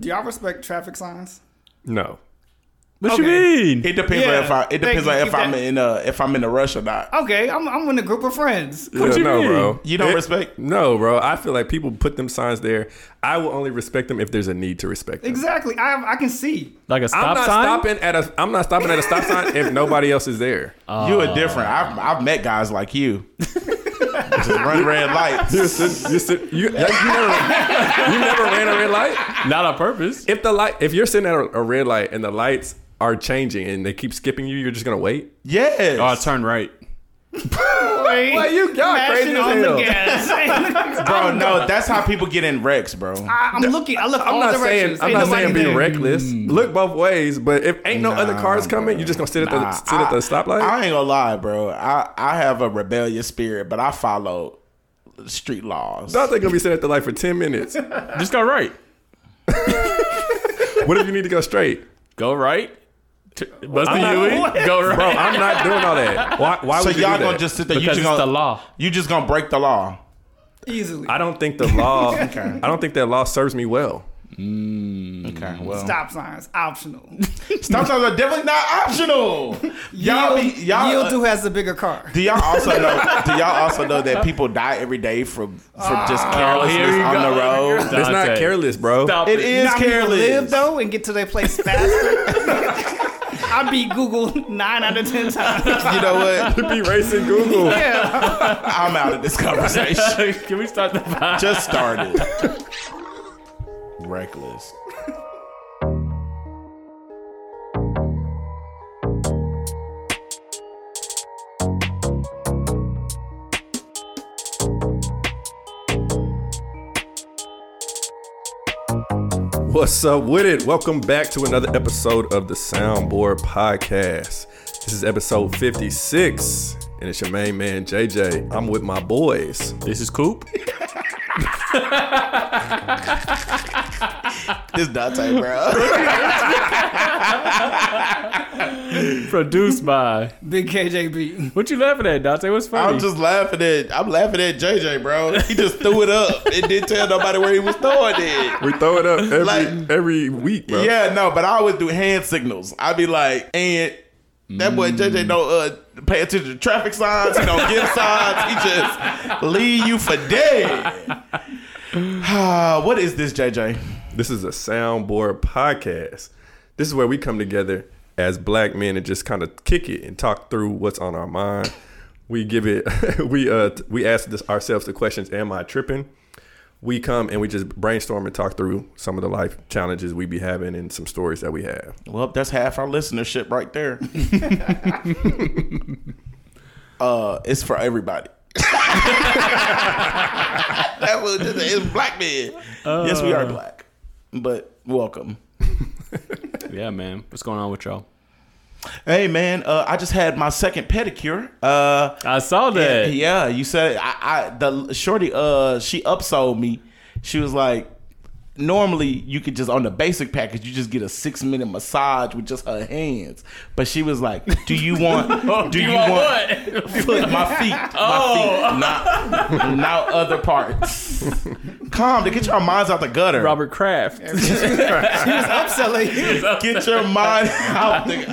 Do y'all respect traffic signs? No. What you mean? It depends on if I'm in a rush or not. Okay, I'm in a group of friends. What you mean? Bro. You don't respect? No, bro. I feel like people put them signs there. I will only respect them if there's a need to respect them. Exactly. I can see. Like a stop sign? I'm not stopping at a stop sign if nobody else is there. You are different. I've met guys like you. Just run red lights. You never ran a red light? Not on purpose. If you're sitting at a red light and the lights are changing and they keep skipping you, you're just gonna wait? Yes. Oh, turn right. Wait, you got crazy on the gas. Bro, no, that's how people get in wrecks, bro. I'm not saying be reckless. Look both ways, but if ain't no other cars coming, you're just gonna sit at the stoplight. I ain't gonna lie, bro. I have a rebellious spirit, but I follow street laws. Dante gonna be sitting at the light for 10 minutes. Just go right. What if you need to go straight? Go right. Go right. Bro, I'm not doing all that. Why would you do that? So y'all gonna just sit there? Because it's the law. You just gonna break the law easily. I don't think the law. Okay. I don't think that law serves me well. Okay. Well, stop signs optional. Stop signs are definitely not optional. Yield who has the bigger car. Do y'all also know that people die every day from just carelessness on the road? It's not careless, bro. It is careless. Live though and get to their place faster. I beat Google 9 out of 10 times. You know what? You be racing Google. Yeah. I'm out of this conversation. Can we start the vibe? Just started. Reckless. What's up with it? Welcome back to another episode of the Soundboard Podcast. This is episode 56, and it's your main man, JJ. I'm with my boys. This is Coop. This Dante, bro. Produced by Big KJB. What you laughing at, Dante? What's funny? I'm laughing at JJ, bro. He just threw it up and didn't tell nobody where he was throwing it. We throw it up every week, bro. Yeah, no, but I always do hand signals. I be like, and that boy JJ don't pay attention to traffic signs. He don't give signs. He just leave you for dead. What is this, JJ? This is a Soundboard Podcast. This is where we come together as black men and just kind of kick it and talk through what's on our mind. We give it. We ask ourselves the questions: am I tripping? We come and we just brainstorm and talk through some of the life challenges we be having and some stories that we have. Well, that's half our listenership right there. It's for everybody. It's black men. Yes, we are black, but welcome. Yeah, man. What's going on with y'all? Hey, man. I just had my second pedicure. I saw that. Yeah, you said the shorty. She upsold me. She was like, normally you could just on the basic package you just get a 6-minute massage with just her hands, but she was like, do you want foot, my feet not other parts. Calm to get your minds out the gutter, Robert Kraft. She was upselling you. Get your mind out the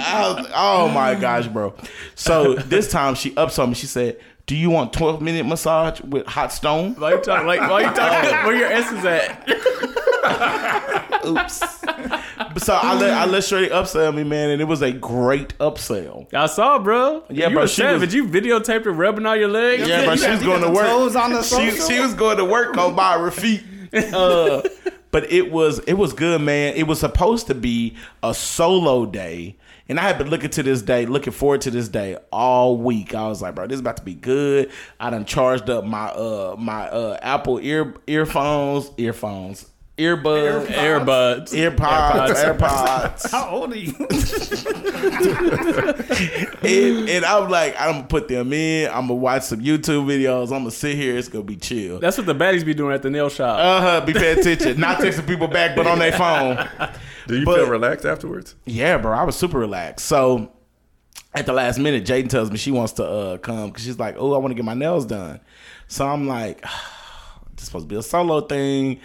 oh my gosh, bro. So this time she upsold me. She said, do you want 12-minute massage with hot stone? Why you talking? Why you talking? Where your essence at? Oops. So I let Shreddy upsell me, man, and it was a great upsell. I saw, bro. Yeah, you bro. Savage. You videotaped her rubbing all your legs. Yeah, bro. She was going to work. Toes on the she was going to work on my feet. But it was good, man. It was supposed to be a solo day. And I had been looking forward to this day all week. I was like, bro, this is about to be good. I done charged up my Apple AirPods. How old are you? and I'm like, I'm gonna put them in. I'm gonna watch some YouTube videos. I'm gonna sit here. It's gonna be chill. That's what the baddies be doing at the nail shop. Be paying attention, not texting people back, but on their phone. Do you feel relaxed afterwards? Yeah, bro, I was super relaxed. So at the last minute, Jaden tells me she wants to come because she's like, oh, I want to get my nails done. So I'm like, this is supposed to be a solo thing.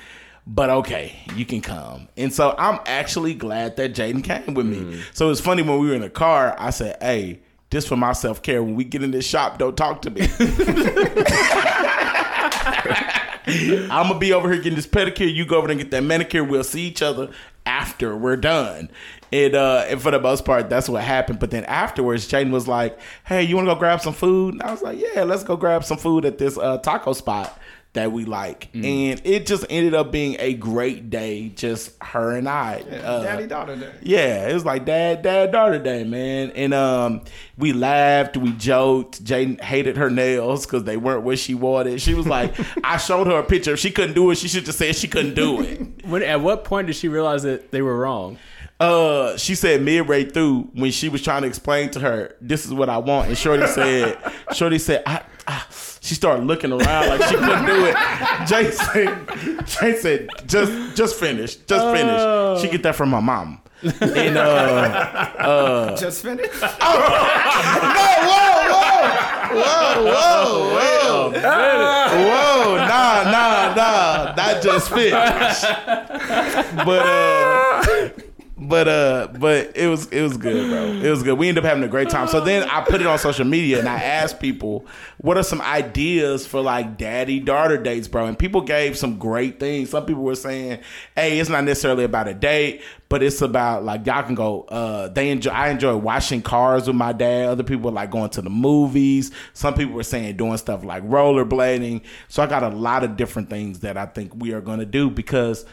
But okay, you can come. And so I'm actually glad that Jaden came with me. So it's funny, when we were in the car, I said, hey, just for my self-care, when we get in this shop, don't talk to me. I'm gonna be over here getting this pedicure, you go over there and get that manicure, we'll see each other after we're done. And for the most part, that's what happened. But then afterwards, Jaden was like, hey, you wanna go grab some food? And I was like, yeah, let's go grab some food at this taco spot that we like. And it just ended up being a great day, just her and I. Daddy daughter day. Yeah, it was like dad daughter day, man. And we laughed, we joked. Jaden hated her nails because they weren't what she wanted. She was like, I showed her a picture. If she couldn't do it, she should just say she couldn't do it. At what point did she realize that they were wrong? She said midway through, when she was trying to explain to her, this is what I want, and Shorty said, she started looking around like she couldn't do it. Jay said, just finish. She get that from my mom. And just finish. Whoa, nah, not just finish. But it was good, bro. It was good. We ended up having a great time. So then I put it on social media and I asked people, what are some ideas for like daddy daughter dates, bro? And people gave some great things. Some people were saying, hey, it's not necessarily about a date, but it's about like y'all can go. I enjoy washing cars with my dad. Other people like going to the movies. Some people were saying doing stuff like rollerblading. So I got a lot of different things that I think we are going to do, because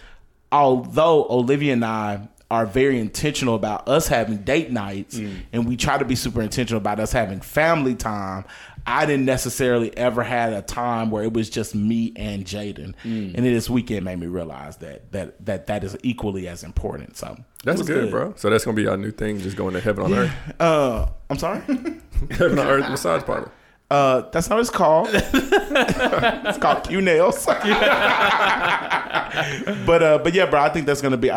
although Olivia and I are very intentional about us having date nights, and we try to be super intentional about us having family time, I didn't necessarily ever had a time where it was just me and Jaden. And then this weekend made me realize that is equally as important. So that's good, bro. So that's gonna be our new thing, just going to heaven on earth. I'm sorry? Heaven on earth massage parlor. That's not what it's called. It's called Q Nails. But yeah, bro, I think it's gonna be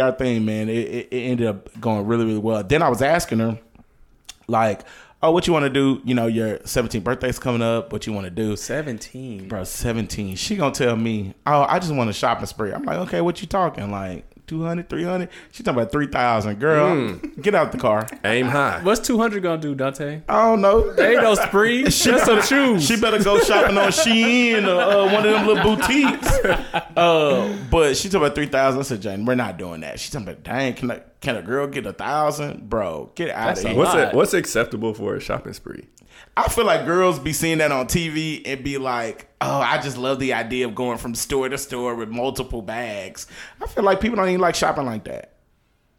our thing, man. It ended up going really, really well. Then I was asking her, like, oh, what you want to do? You know, your 17th birthday's coming up. What you want to do? 17, bro, 17. She gonna tell me, oh, I just want a shopping spree. I'm like, okay, what you talking? Like 200, 300? She talking about 3,000. Girl, get out the car. Aim high. What's 200 gonna do, Dante? I don't know. There ain't no spree. Just some shoes. She better go shopping on Shein or one of them little boutiques. But she talking about 3,000. I said, Jane, we're not doing that. She talking about, dang, can a girl get 1,000? Bro, get out of here. What's acceptable for a shopping spree? I feel like girls be seeing that on TV and be like, oh, I just love the idea of going from store to store with multiple bags. I feel like people don't even like shopping like that.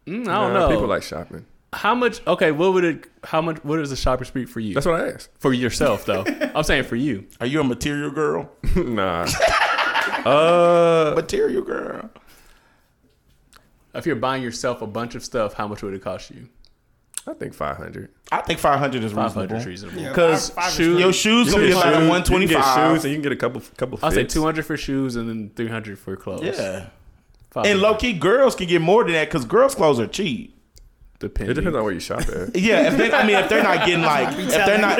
I don't know. People like shopping. How much? Okay, what is a shopping spree for you? That's what I asked. For yourself, though. I'm saying for you. Are you a material girl? Nah. Material girl. If you're buying yourself a bunch of stuff, how much would it cost you? I think 500. I think 500 is reasonable. 500 is reasonable. Because your shoes will be like 125. You can get shoes and you can get a couple fits. I'll say 200 for shoes and then 300 for clothes. Yeah. 500. And low-key, girls can get more than that because girls' clothes are cheap. Depending. It depends on where you shop at. Yeah, if they're not getting like if they're not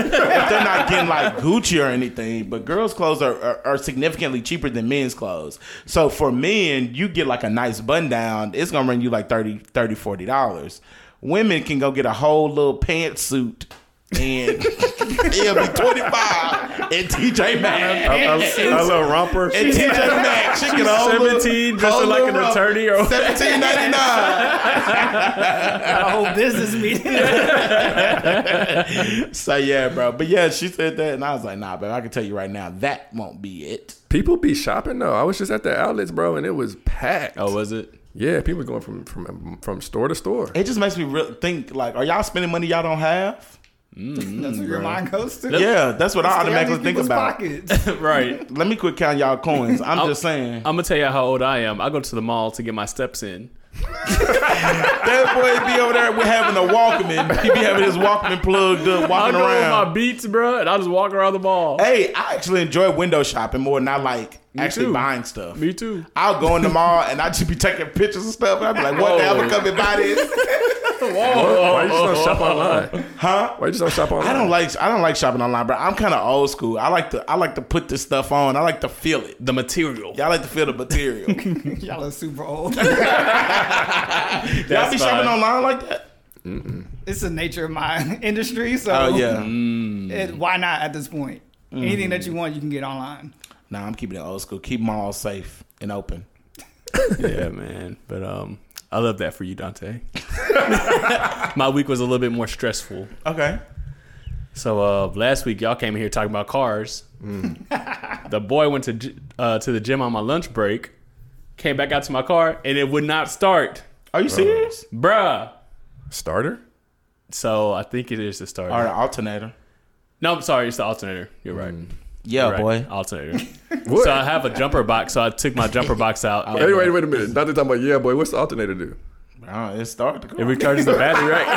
getting like Gucci or anything, but girls' clothes are significantly cheaper than men's clothes. So for men, you get like a nice bun down, it's gonna run you like $30, $40. Women can go get a whole little pantsuit and it'll be 25 at T.J. Maxx. A little romper. At T.J. Maxx. She can hold 17 dressing like an attorney. Or $17.99. A whole business meeting. So yeah, bro. But yeah, she said that and I was like, nah, but I can tell you right now, that won't be it. People be shopping though. I was just at the outlets, bro, and it was packed. Oh, was it? Yeah, people going from store to store. It just makes me think, like, are y'all spending money y'all don't have? That's what your mind goes to. Yeah, that's what I automatically think about. Right. Let me quit counting y'all coins. I'm just saying. I'm going to tell you how old I am. I go to the mall to get my steps in. That boy be over there with having a Walkman. He be having his Walkman plugged up, walking around. I go with my Beats, bro, and I just walk around the mall. Hey, I actually enjoy window shopping more than I like actually buying stuff. Me too. I'll go in the mall and I just be taking pictures and stuff. And I'll be like, what the hell would come and buy this? Why you just don't shop online? Huh? Why you just don't shop online? I don't like shopping online, bro. I'm kind of old school. I like to put this stuff on. I like to feel it. The material. Y'all like to feel the material. Y'all are super old. Y'all be shopping online like that? Mm-mm. It's the nature of my industry, so why not at this point? Mm. Anything that you want, you can get online. Nah, I'm keeping it old school. Keep them all safe and open. Yeah, man. But I love that for you, Dante. My week was a little bit more stressful. Okay. So last week, y'all came in here talking about cars. Mm. The boy went to the gym on my lunch break, came back out to my car, and it would not start. Are you serious? Bruh. Starter? So I think it is the starter. Or the alternator. No, I'm sorry. It's the alternator. You're right. Mm. Yeah, right. Boy. Alternator. So I have a jumper box, so I took my jumper box out. Anyway, wait a minute. Not talking about, yeah, boy, what's the alternator do? It starts to go. It recharges the battery, right?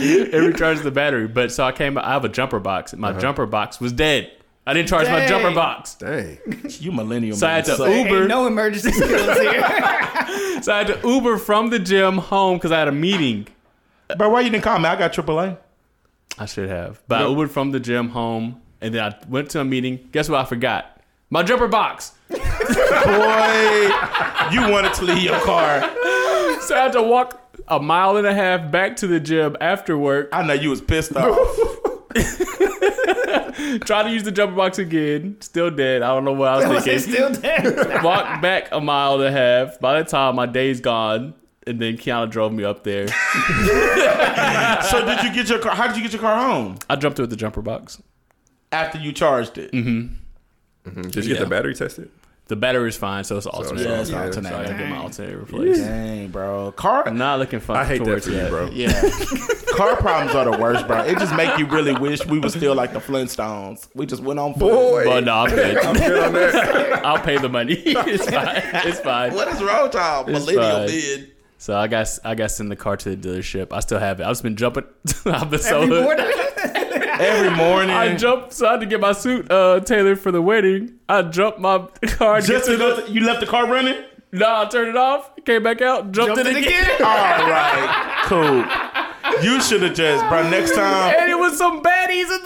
It recharges the battery. But so I have a jumper box, and my jumper box was dead. I didn't charge my jumper box. Dang. You millennial. So I had to Uber. Ain't no emergency skills here. So I had to Uber from the gym home because I had a meeting. But why you didn't call me? I got AAA. I should have. But I Ubered from the gym home, and then I went to a meeting. Guess what I forgot? My jumper box. Boy, you wanted to leave your car. So I had to walk 1.5 miles back to the gym after work. I know you was pissed off. Try to use the jumper box again. Still dead. I don't know what I was thinking. Still dead. Walked back 1.5 miles. By the time my day's gone. And then Keanu drove me up there. So did you get your car? How did you get your car home? I jumped it with the jumper box. After you charged it? Mm-hmm. Mm-hmm. Did you get the battery tested? The battery is fine, so it's an alternator. Yeah, it's an alternator. So I gotta get my alternator replaced. Dang, bro. I'm not looking fun. I hate that for you, bro. Yeah. Car problems are the worst, bro. It just make you really wish we were still like the Flintstones. We just went on boy. But no, I'm good. I'm good on that. I'll pay the money. It's fine. It's fine. What is wrong, child? Millennial did. So I got sent the car to the dealership. I still have it. I've just been jumping. I've been so every morning. I jumped. So I had to get my suit tailored for the wedding. I jumped my car. You left the car running? No, I turned it off. Came back out. Jumped it again. All right, cool. You should have just, bro. Next time. And it was some baddies at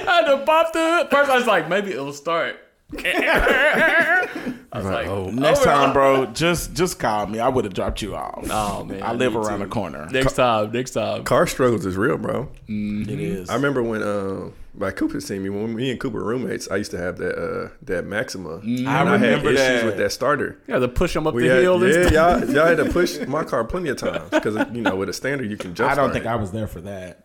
I had to pop the hood. First, I was like, maybe it'll start. I was like, oh, next time, bro, just call me. I would have dropped you off. Oh man, I live around the corner. Next time. Car struggles is real, bro. Mm-hmm. It is. I remember when my Coop had seen me when me and Coop were roommates. I used to have that Maxima. Mm-hmm. I remember had issues with that starter. Yeah, the push them up the hill. Y'all had to push my car plenty of times because with a standard you can jump. I don't think I was there for that.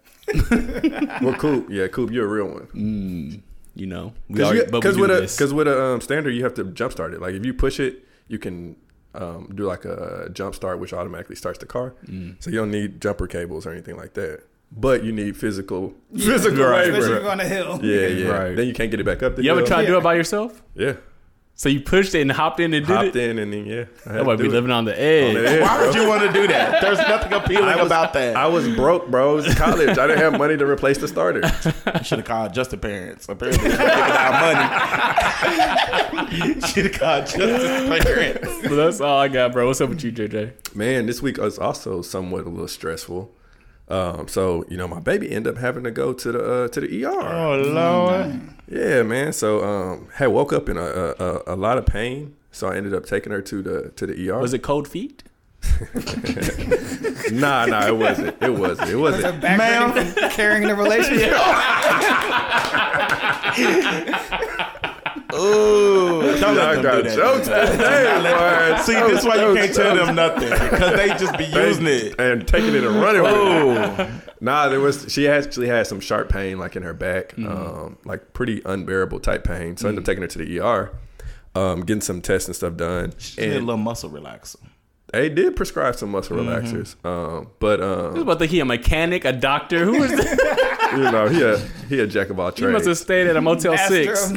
Well, Coop, you're a real one. Mm. You know, because with a standard, you have to jumpstart it. Like if you push it, you can do like a jump start, which automatically starts the car. Mm. So you don't need jumper cables or anything like that. But you need physical right, especially on a hill. Yeah, yeah. Right. Then you can't get it back up. The hill. Ever try to do it by yourself? Yeah. So you pushed it and hopped in and did it. That might be living on the edge. Why would you want to do that? There's nothing appealing about that. I was broke, bro. It was college. I didn't have money to replace the starter. You should have called Justin parents. Apparently, they giving out money. You should have called Justin's parents. So that's all I got, bro. What's up with you, JJ? Man, this week was also somewhat a little stressful. So my baby ended up having to go to the ER. Oh Lord. Yeah, man. So I woke up in a lot of pain, so I ended up taking her to the ER. Was it cold feet? Nah, it wasn't. It wasn't. That's a background from carrying the relationship. Ooh, don't let them do that. Jokes today, boy. See, this why you can't tell them nothing because they just be using it and taking it and running with it. Nah, she actually had some sharp pain like in her back, like pretty unbearable type pain. So I ended up taking her to the ER, getting some tests and stuff done. She did a little muscle relaxer. They did prescribe some muscle relaxers, I was about to think he a mechanic, a doctor. Who is that? He a jack of all trades. He must have stayed at a Motel Astro 6.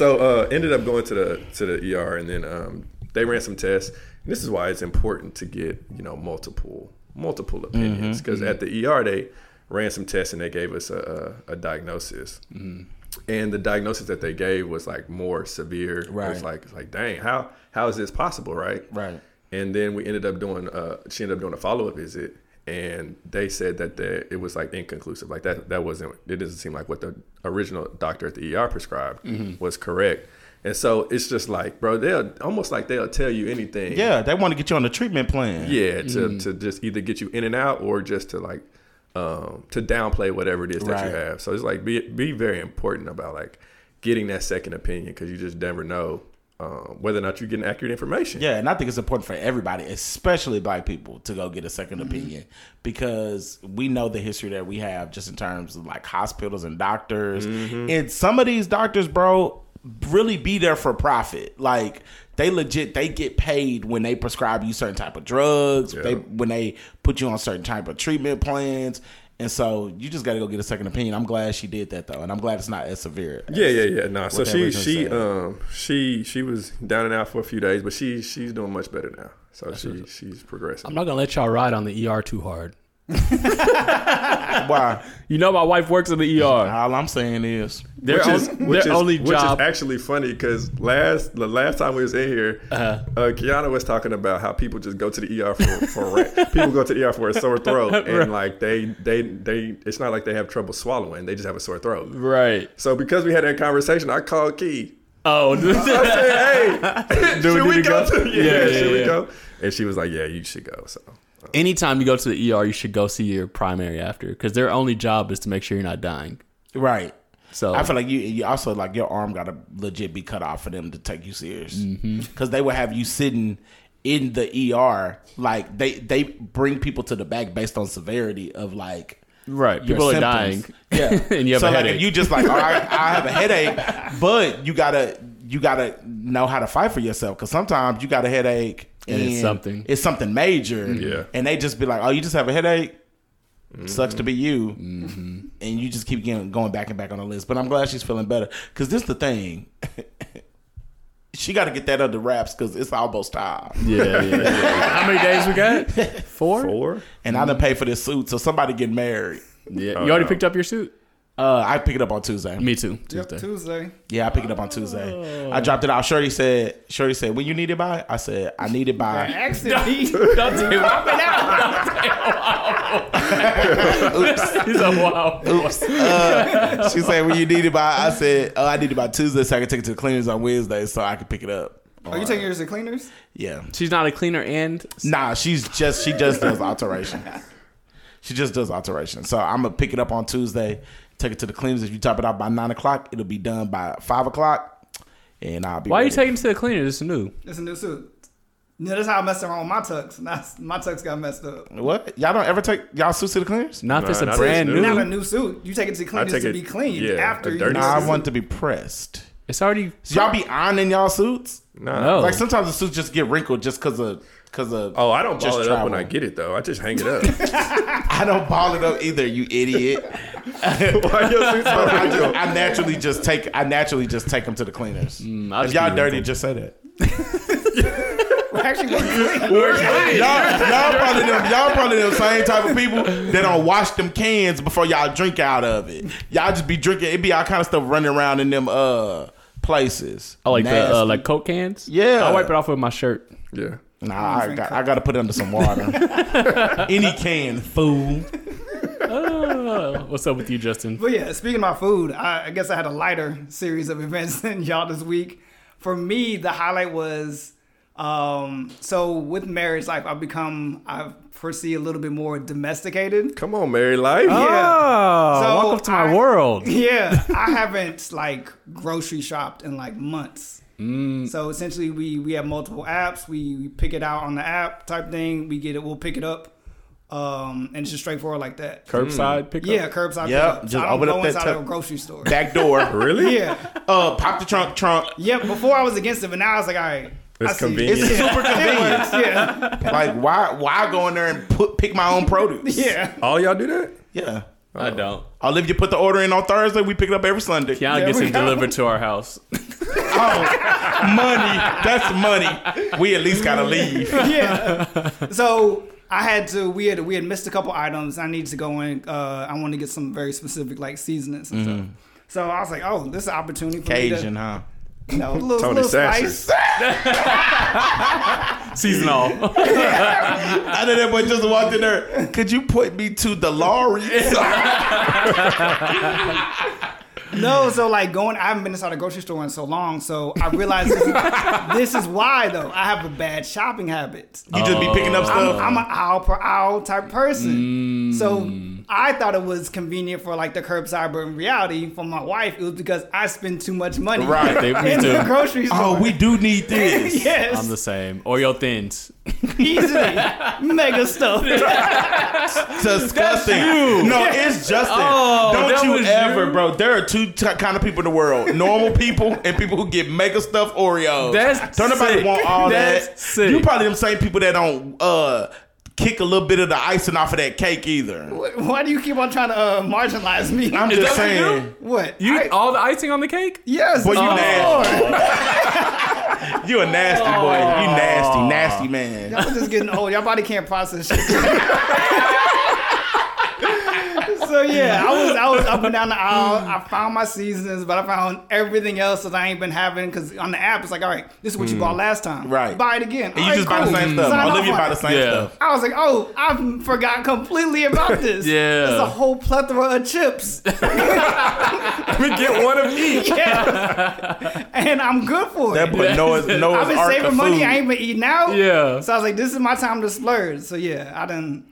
So ended up going to the ER, and then they ran some tests. And this is why it's important to get, you know, multiple opinions, because at the ER they ran some tests and they gave us a diagnosis. Mm-hmm. And the diagnosis that they gave was like more severe. Right. It was like, dang, how is this possible, right? Right. And then we ended up doing she ended up doing a follow-up visit, and they said that it was like inconclusive. Like that wasn't, it doesn't seem like what the original doctor at the ER prescribed was correct. And so it's just like, bro, they'll tell you anything. Yeah, they want to get you on the treatment plan. Yeah, to just either get you in and out, or just to like to downplay whatever it is that you have. So it's like be very important about like getting that second opinion, because you just never know whether or not you're getting accurate information. Yeah, and I think it's important for everybody, especially black people, to go get a second opinion, because we know the history that we have just in terms of like hospitals and doctors. Mm-hmm. And some of these doctors, bro, really be there for profit. Like they get paid when they prescribe you certain type of drugs, when they put you on certain type of treatment plans. And so you just got to go get a second opinion. I'm glad she did that though, and I'm glad it's not as severe. Yeah. No. So she was down and out for a few days, but she's doing much better now. So she's progressing. I'm not gonna let y'all ride on the ER too hard. Wow. You know my wife works in the ER. All I'm saying is their only job, which is actually funny, because the last time we was in here, Kiana was talking about how people just go to the ER for people go to the ER for a sore throat, and like they it's not like they have trouble swallowing, they just have a sore throat. Right. So because we had that conversation, I called Key. Oh, I said, hey, should we go? Should we go? And she was like, yeah, you should go. So anytime you go to the ER, you should go see your primary after, because their only job is to make sure you're not dying. Right. So I feel like you also, like, your arm got to legit be cut off for them to take you serious, because they will have you sitting in the ER. Like they bring people to the back based on severity of like. Right. People are dying. Yeah. And you have a headache. Like, if you just like, all right, I have a headache, but you gotta know how to fight for yourself, because sometimes you got a headache. And it's something major. Yeah. And they just be like, oh, you just have a headache. Mm-hmm. Sucks to be you. Mm-hmm. And you just keep going back and back on the list. But I'm glad she's feeling better, because this is the thing. She got to get that under wraps, because it's almost time. Yeah. How many days we got? Four. And I done paid for this suit, so somebody get married. Yeah. You already picked up your suit? I pick it up on Tuesday. Me too. Tuesday. Yeah, I pick it up on Tuesday. I dropped it off. Shorty said, when you need it by? I said, I need it by. Oops. He's like, wow. Oops. She said, when you need it by? I said, oh, I need it by Tuesday, so I can take it to the cleaners on Wednesday, so I can pick it up. Are you taking yours to the cleaners? Yeah. She's not a cleaner and? Nah, she just does alterations. She just does alterations. So I'm going to pick it up on Tuesday, take it to the cleaners. If you top it out by 9 o'clock, it'll be done by 5 o'clock, and I'll be Why ready. Are you taking it to the cleaners? It's new. It's a new suit. No, that's how I messed around with my tux. My tux got messed up. What? Y'all don't ever take y'all suits to the cleaners? Not if it's a brand new. Not a new suit. You take it to the cleaners to be cleaned after. I want to be pressed. It's already... So y'all be ironing y'all suits? No. Like sometimes the suits just get wrinkled just because of oh, I don't ball it up when I get it though. I just hang it up. I don't ball it up either, you idiot. I naturally just take them to the cleaners. If y'all dirty, just say that. Actually, y'all probably them same type of people that don't wash them cans before y'all drink out of it. Y'all just be drinking. It be all kind of stuff running around in them places. Oh, like nasty. The like Coke cans. Yeah, I wipe it off with my shirt. Yeah. Nah, I got to put it under some water. Any can, fool. What's up with you, Justin? Well, yeah, speaking of my food, I guess I had a lighter series of events than y'all this week. For me, the highlight was, so with marriage life, I foresee a little bit more domesticated. Come on, married life. Yeah. Oh, so welcome to my world. Yeah, I haven't like grocery shopped in like months. Mm. So essentially we have multiple apps. We pick it out on the app type thing. We get it. We'll pick it up. And it's just straightforward like that. Curbside pickup? Yeah, curbside pickup. Just open up that of a grocery store. Back door. Really? Yeah. Pop the trunk. Yeah, before I was against it, but now I was like, all right. It's convenient. It's super convenient. Yeah. Like why go in there and pick my own produce? Yeah. All y'all do that? Yeah. I don't. Olivia put the order in on Thursday. We pick it up every Sunday. Kiana gets it delivered to our house. Oh, money. That's money. We at least gotta leave. Yeah. So I had to. We had missed a couple items. I needed to go in. I wanted to get some very specific like seasonings and stuff. So I was like, oh, this is an opportunity for Cajun, me to, huh? You know, little spice. Seasonal. I know that boy just walked in there. Could you put me to the lorry? No, so like going, I haven't been inside a grocery store in so long, so I realized this is why though I have a bad shopping habit. You just be picking up stuff. I'm an aisle per aisle type person, so I thought it was convenient for like the curbside, but in reality, for my wife, it was because I spend too much money in the grocery store. Oh, we do need this. Yes, I'm the same. Oreo thins. Easily. Mega stuff. Disgusting. No, it's Justin. Oh, don't you ever, bro. There are two kind of people in the world. Normal people and people who get mega stuff Oreos. That's don't sick. Nobody want all that's that. Sick. You probably them same people that don't kick a little bit of the icing off of that cake either. Why do you keep on trying to marginalize me? I'm just saying. What? You all the icing on the cake? Yes. Boy, you nasty. You a nasty boy. You nasty man. Y'all just getting old. Y'all body can't process shit. So yeah, I was up and down the aisle. I found my seasonings, but I found everything else that I ain't been having because on the app it's like, all right, this is what you bought last time. Right. Buy it again. And you just buy the same stuff. Olivia buy the same stuff. I was like, oh, I've forgotten completely about this. Yeah. There's a whole plethora of chips. We get one of each. Yeah. And I'm good for it. That boy Noah's I've been saving money. Food. I ain't been eating out. Yeah. So I was like, this is my time to splurge. So yeah,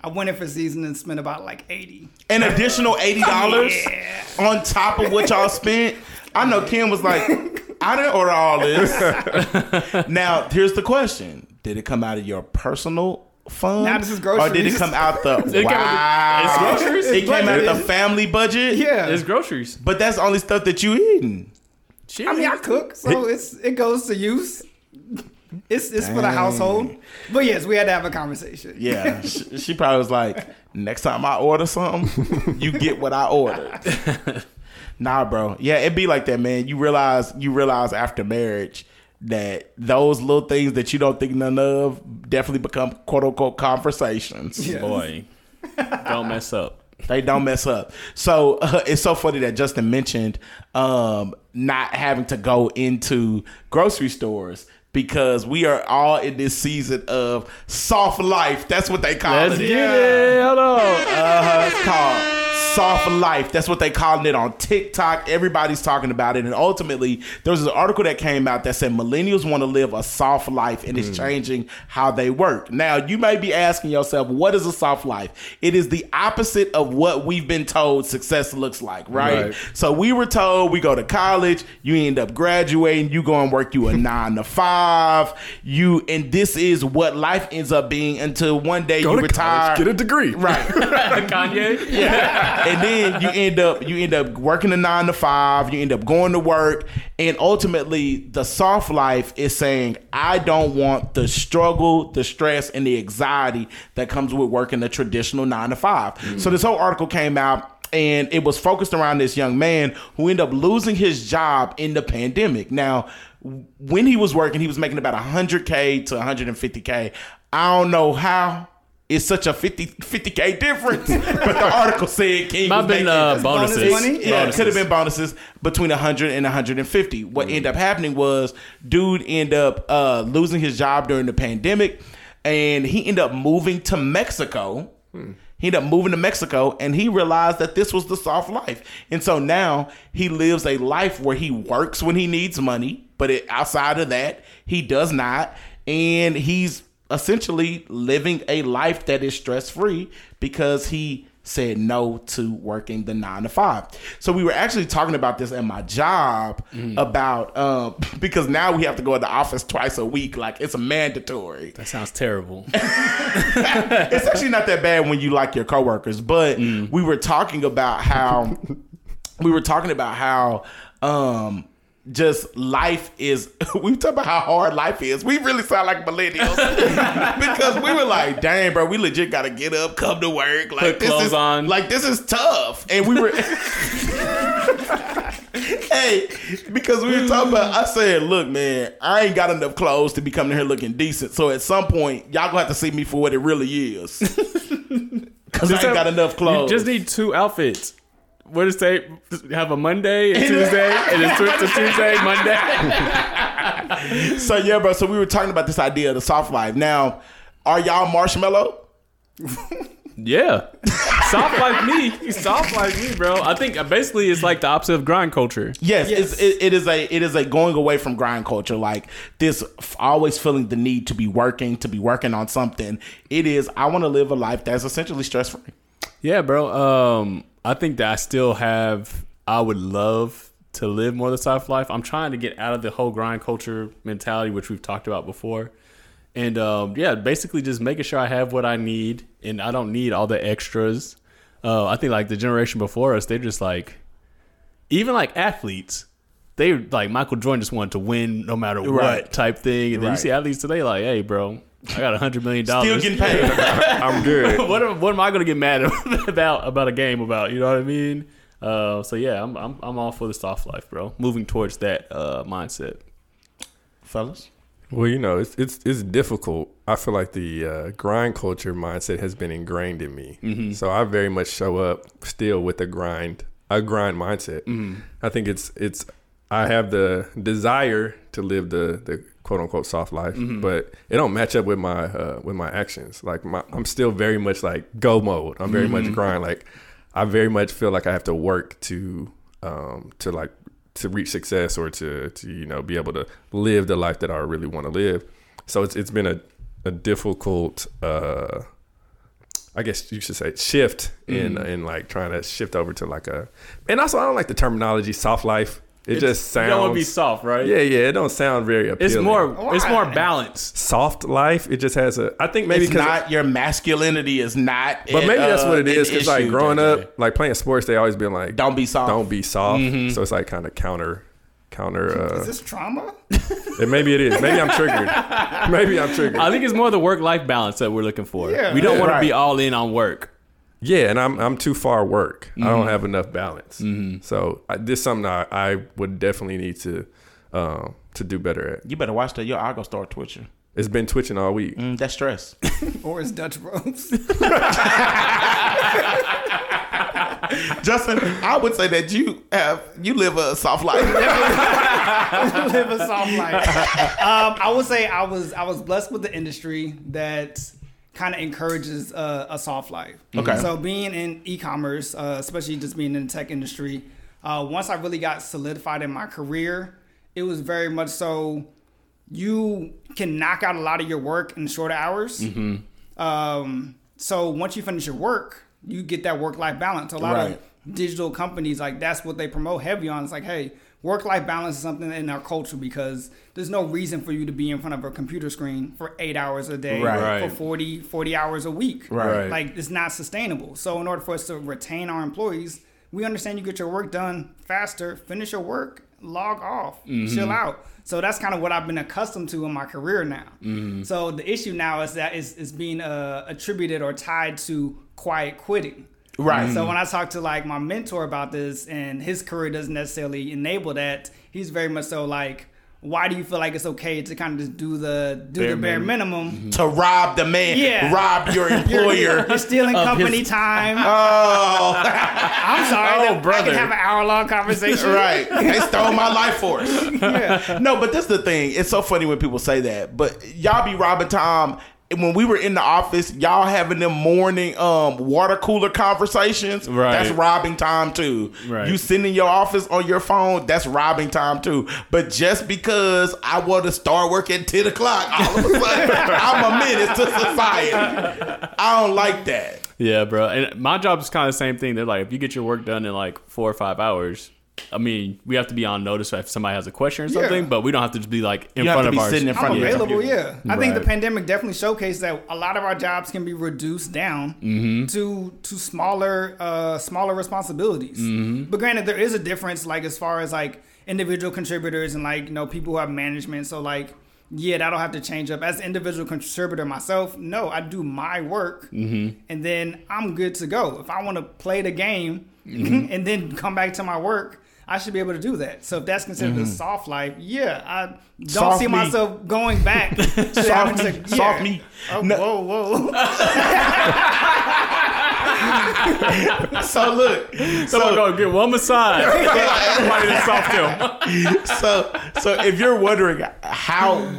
I went in for season and spent about like $80. An additional $80 on top of what y'all spent. I know Kim was like, I didn't order all this. Now, here's the question. Did it come out of your personal fund? Now this is groceries. Or did it come out the... Wow. It's groceries. It came out of the family budget? Yeah. It's groceries. But that's the only stuff that you eating. Cheers. I mean, I cook, so it goes to use. It's for the household. But yes, we had to have a conversation. Yeah. She probably was like, next time I order something, you get what I ordered. Nah, bro. Yeah, it be like that, man. You realize after marriage that those little things that you don't think none of definitely become quote unquote conversations. Yes. Boy. Don't mess up. They don't mess up. So it's so funny that Justin mentioned not having to go into grocery stores. Because we are all in this season of soft life. That's what they call it. Yeah, hello. It's called soft life. That's what they calling it on TikTok. Everybody's talking about it. And ultimately, there was an article that came out that said millennials want to live a soft life and it's changing how they work. Now, you may be asking yourself, what is a soft life? It is the opposite of what we've been told success looks like, right? So we were told we go to college, you end up graduating, you go and work you a 9 to 5. You and this is what life ends up being until one day you retire, college, get a degree, right? Kanye, yeah. And then you end up working a 9 to 5. You end up going to work, and ultimately the soft life is saying, I don't want the struggle, the stress, and the anxiety that comes with working the traditional 9 to 5. So this whole article came out. And it was focused around this young man who ended up losing his job in the pandemic. Now, when he was working, he was making about $100K to $150K. I don't know how. It's such a 50K difference. But the article said King was making bonuses. Yeah, it could have been bonuses between 100 and 150. What ended up happening was dude ended up losing his job during the pandemic. And he ended up moving to Mexico. He ended up moving to Mexico, and he realized that this was the soft life. And so now he lives a life where he works when he needs money, but outside of that, he does not. And he's essentially living a life that is stress-free because he said no to working the 9 to 5. So we were actually talking about this at my job about because now we have to go to the office twice a week. Like, it's a mandatory. That sounds terrible. It's actually not that bad when you like your coworkers, but we were talking about how just life is. We talk about how hard life is. We really sound like millennials because we were like, "Dang, bro, we legit gotta get up, come to work, like put clothes on, like this is tough." And we were, Hey, because we were talking about, I said, look, man, I ain't got enough clothes to be coming here looking decent. So at some point, y'all gonna have to see me for what it really is. Because I ain't got enough clothes. You just need two outfits. What is they have a Monday and Tuesday and it's Tuesday, Monday. So yeah, bro. So we were talking about this idea of the soft life. Now, are y'all marshmallow? Yeah. Soft like me, bro. I think basically it's like the opposite of grind culture. Yes. It is a going away from grind culture. Like this always feeling the need to be working, on something. It is, I want to live a life that's essentially stress free. Yeah, bro. I think that I would love to live more of the soft life. I'm trying to get out of the whole grind culture mentality, which we've talked about before. And basically just making sure I have what I need and I don't need all the extras. I think like the generation before us, they're just like, even like athletes, they like Michael Jordan just wanted to win no matter what type thing. And then you see athletes today like, hey, bro, I got $100 million. Still getting paid. I'm good. What am I going to get mad about a game about? You know what I mean? So yeah, I'm all for the soft life, bro. Moving towards that mindset, fellas. Well, you know, it's difficult. I feel like the grind culture mindset has been ingrained in me. Mm-hmm. So I very much show up still with a grind mindset. Mm-hmm. I think I have the desire to live the quote unquote soft life, mm-hmm. but it don't match up with my actions. Like I'm still very much like go mode. I'm very mm-hmm. much grind. Like I very much feel like I have to work to reach success or to be able to live the life that I really want to live. So it's been a difficult, I guess you should say shift in like trying to shift over to like and also I don't like the terminology soft life. It just sounds. You don't want to be soft, right? Yeah. It don't sound very appealing. It's more balanced. Soft life. It just has I think maybe it's not your masculinity is not. But maybe that's what it is. Because like growing up, like playing sports, they always been like, don't be soft. Mm-hmm. So it's like kind of counter. Is this trauma? Maybe it is. Maybe I'm triggered. I think it's more the work life balance that we're looking for. Yeah, we don't want to be all in on work. Yeah, and I'm too far work. Mm-hmm. I don't have enough balance. Mm-hmm. So this is something I would definitely need to do better at. You better watch that. Your eye gonna start twitching. It's been twitching all week. That's stress. Or it's Dutch Bros. Justin, I would say that you live a soft life. Live a soft life. I would say I was blessed with the industry that kind of encourages a soft life. Okay. So being in e-commerce, especially just being in the tech industry, once I really got solidified in my career, it was very much so you can knock out a lot of your work in shorter hours. Mm-hmm. So once you finish your work, you get that work-life balance. A lot of digital companies, like that's what they promote heavy on. It's like, hey, work-life balance is something in our culture because there's no reason for you to be in front of a computer screen for 8 hours a day for 40 hours a week. Right. Like, it's not sustainable. So in order for us to retain our employees, we understand you get your work done faster, finish your work, log off, chill out. So that's kind of what I've been accustomed to in my career now. Mm-hmm. So the issue now is that it's being attributed or tied to quiet quitting. Right. Mm-hmm. So when I talk to like my mentor about this and his career doesn't necessarily enable that, he's very much so like, why do you feel like it's okay to kind of just do the bare minimum? Mm-hmm. To rob the man, rob your employer. You're stealing company time. Oh. I'm sorry. Brother. I can have an hour-long conversation. Right. They stole my life force. Yeah. No, but that's the thing. It's so funny when people say that. But y'all be robbing time. When we were in the office, y'all having them morning water cooler conversations, that's robbing time too. Right. You sitting in your office on your phone, that's robbing time too. But just because I want to start work at 10 o'clock, all of a sudden, I'm a menace to society. I don't like that. Yeah, bro. And my job is kind of the same thing. They're like, if you get your work done in like 4 or 5 hours, I mean, we have to be on notice if somebody has a question or something, but we don't have to just be like in front of our. I think the pandemic definitely showcased that a lot of our jobs can be reduced down to smaller responsibilities. Mm-hmm. But granted, there is a difference, like as far as like individual contributors and like people who have management. So like, yeah, that'll have to change up. As an individual contributor myself, no, I do my work, and then I'm good to go. If I want to play the game and then come back to my work. I should be able to do that. So if that's considered a soft life, I don't soft see meat. Myself going back. To soft meat. Yeah. Soft meat. Oh, no. Whoa. So look. So I'm going to get one massage. So if you're wondering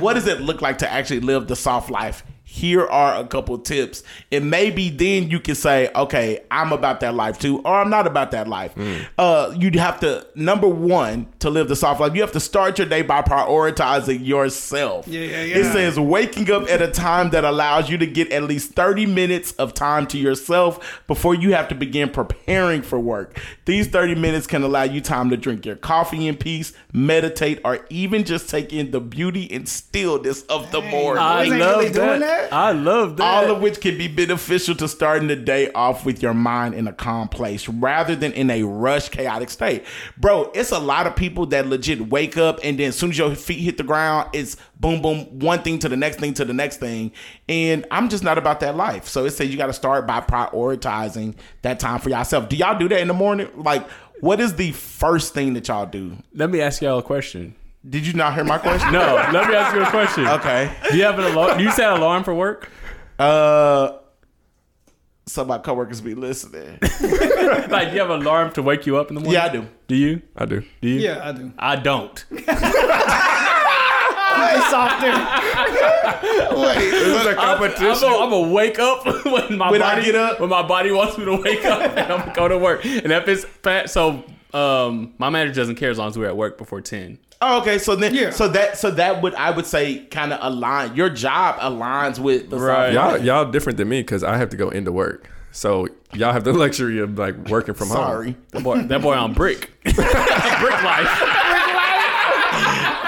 what does it look like to actually live the soft life? Here are a couple tips, and maybe then you can say, okay, I'm about that life too, or I'm not about that life. You'd have to, number one, to live the soft life, you have to start your day by prioritizing yourself. It says waking up at a time that allows you to get at least 30 minutes of time to yourself before you have to begin preparing for work. These 30 minutes can allow you time to drink your coffee in peace, meditate, or even just take in the beauty and stillness of the morning. I love that. I love that. All of which can be beneficial to starting the day off with your mind in a calm place rather than in a rushed, chaotic state. Bro, it's a lot of people that legit wake up and then as soon as your feet hit the ground, it's boom, boom, one thing to the next thing to the next thing. And I'm just not about that life. So it says you got to start by prioritizing that time for yourself. Do y'all do that in the morning? Like, what is the first thing that y'all do? Let me ask y'all a question. Did you not hear my question? No, let me ask you a question. Okay. Do you have an alarm? Do you set an alarm for work? Some of my coworkers be listening. Like, do you have an alarm to wake you up in the morning? Yeah, I do. Do you? I do. Do you? Yeah, I do. I don't. Way softer. Wait, it's a competition. I'm gonna wake up when my body wants me to wake up, and I'm gonna go to work. And if it's fat, so my manager doesn't care as long as we're at work before 10. Oh, okay, so then, so that would, I would say, kind of align. Your job aligns with the right. Y'all different than me because I have to go into work. So y'all have the luxury of like working from home. That boy on brick. Brick life.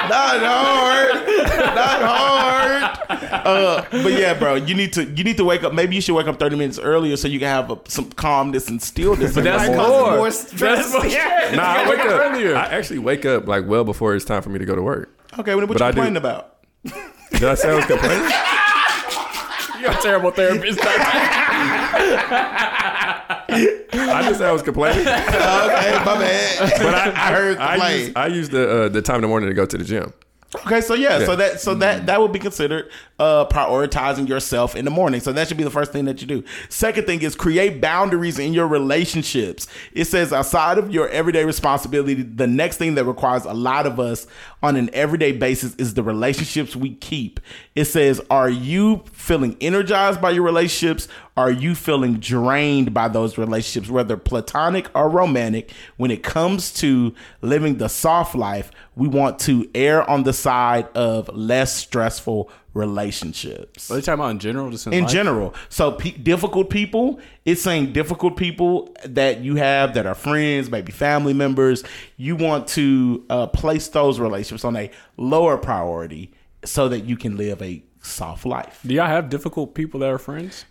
Not hard. But yeah, bro, you need to wake up. Maybe you should wake up 30 minutes earlier so you can have some calmness and stillness. But that's more stress. I wake up earlier. I actually wake up like well before it's time for me to go to work. Okay, well, what you complaining about? Did I say I was complaining? You're a terrible therapist. I just said I was complaining. Okay, my bad. But I heard I use the time in the morning to go to the gym. Okay, so that would be considered prioritizing yourself in the morning. So that should be the first thing that you do. Second thing is create boundaries in your relationships. It says outside of your everyday responsibility, the next thing that requires a lot of us on an everyday basis is the relationships we keep. It says, are you feeling energized by your relationships? Are you feeling drained by those relationships, whether platonic or romantic? When it comes to living the soft life, we want to err on the side of less stressful relationships. Are they talking about in general? Just in general. So difficult people, it's saying difficult people that you have that are friends, maybe family members. You want to place those relationships on a lower priority so that you can live a soft life. Do y'all have difficult people that are friends?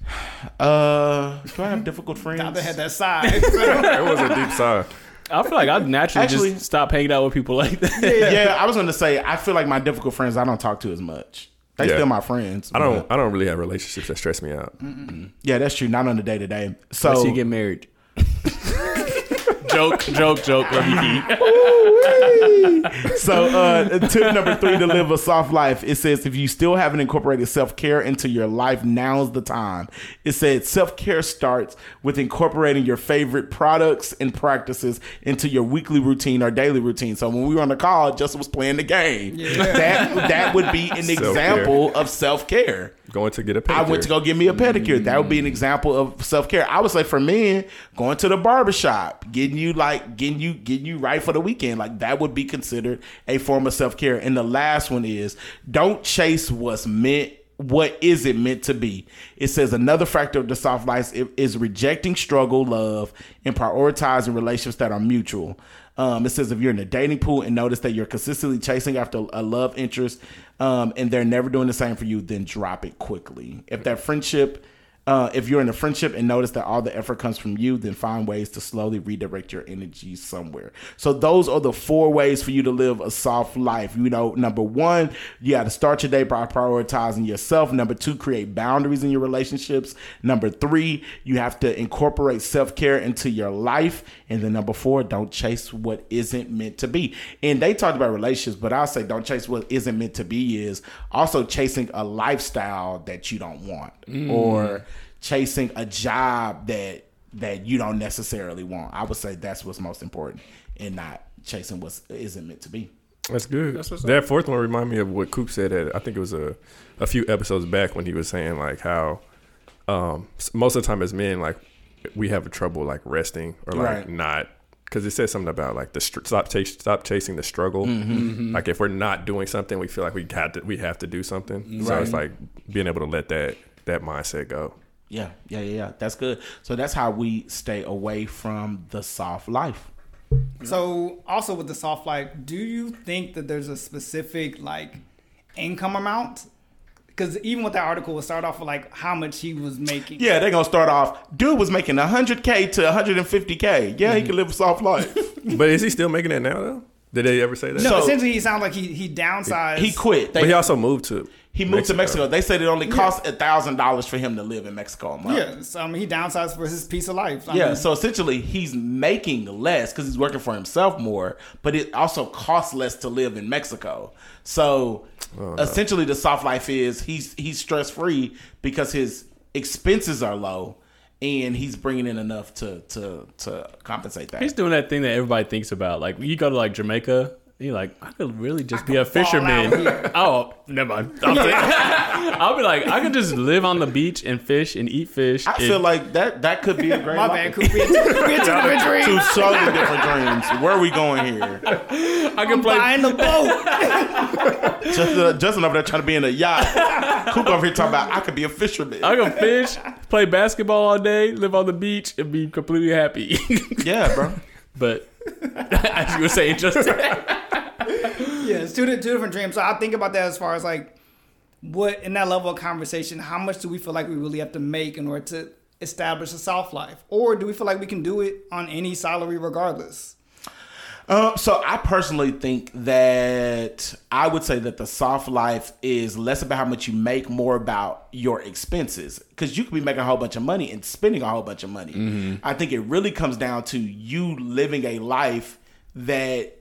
Do I have difficult friends? I had that side. It was a deep side. I feel like I naturally just stop hanging out with people like that. Yeah, I was going to say, I feel like my difficult friends I don't talk to as much. They still my friends. I don't really have relationships that stress me out. Mm-mm. Yeah, that's true. Not on the day to day. So unless you get married. Joke. So tip number 3 to live a soft life. It says if you still haven't incorporated self-care into your life, now's the time. It said self-care starts with incorporating your favorite products and practices into your weekly routine or daily routine. So when we were on the call, Justin was playing the game. Yeah. That would be an example of self-care. Going to get a pedicure. I went to go get me a pedicure. That would be an example of self-care. I would say for men, going to the barbershop, getting you right for the weekend. Like that would be considered a form of self-care. And the last one is don't chase what's meant. What is it meant to be? It says another factor of the soft life is rejecting struggle, love, and prioritizing relationships that are mutual. It says if you're in a dating pool and notice that you're consistently chasing after a love interest and they're never doing the same for you, then drop it quickly. If that friendship If you're in a friendship and notice that all the effort comes from you, then find ways to slowly redirect your energy somewhere. So those are the four ways for you to live a soft life. You know, number one, you got to start your day by prioritizing yourself. Number two, create boundaries in your relationships. Number three, you have to incorporate self-care into your life. And then number four, don't chase what isn't meant to be. And they talked about relationships, but I'll say don't chase what isn't meant to be is also chasing a lifestyle that you don't want or chasing a job that you don't necessarily want. I would say that's what's most important and not chasing what isn't meant to be. That's good. That fourth one reminded me of what Coop said at, I think it was a few episodes back when he was saying like how most of the time as men, like we have trouble like resting or like not, because it says something about like the stop chasing the struggle. Like if we're not doing something, we feel like we have to do something. So it's like being able to let that mindset go. Yeah. That's good. So that's how we stay away from the soft life. So also with the soft life, do you think that there's a specific like income amount? Because even with that article, we'll start off with like how much he was making. Yeah, they're going to start off, dude was making 100K to 150K. Yeah, he can live a soft life. But is he still making that now though? Did they ever say that? No, so, essentially he sounds like he downsized. He quit. But he also moved to... He moved to Mexico. They said it only cost $1,000 for him to live in Mexico a month. Yeah, so I mean, he downsized for his peace of life. I mean, so essentially he's making less because he's working for himself more, but it also costs less to live in Mexico. So essentially the soft life is he's stress-free because his expenses are low and he's bringing in enough to compensate that. He's doing that thing that everybody thinks about. Like, you go to like Jamaica... You're like, I could really just be a fisherman. Oh, never mind. I'll be like, I could just live on the beach and fish and eat fish. I feel like that could be a great life. My bad, Coop. Two totally different dreams. Where are we going here? I can play. Buying the boat. Justin over there trying to be in a yacht. Coop over here talking about, I could be a fisherman. I can fish, play basketball all day, live on the beach, and be completely happy. Yeah, bro. But as you were saying, Justin. Yeah, it's two different dreams. So I think about that as far as like what in that level of conversation, how much do we feel like we really have to make in order to establish a soft life? Or do we feel like we can do it on any salary regardless? So I personally think that I would say that the soft life is less about how much you make, more about your expenses. Because you could be making a whole bunch of money and spending a whole bunch of money. Mm-hmm. I think it really comes down to you living a life that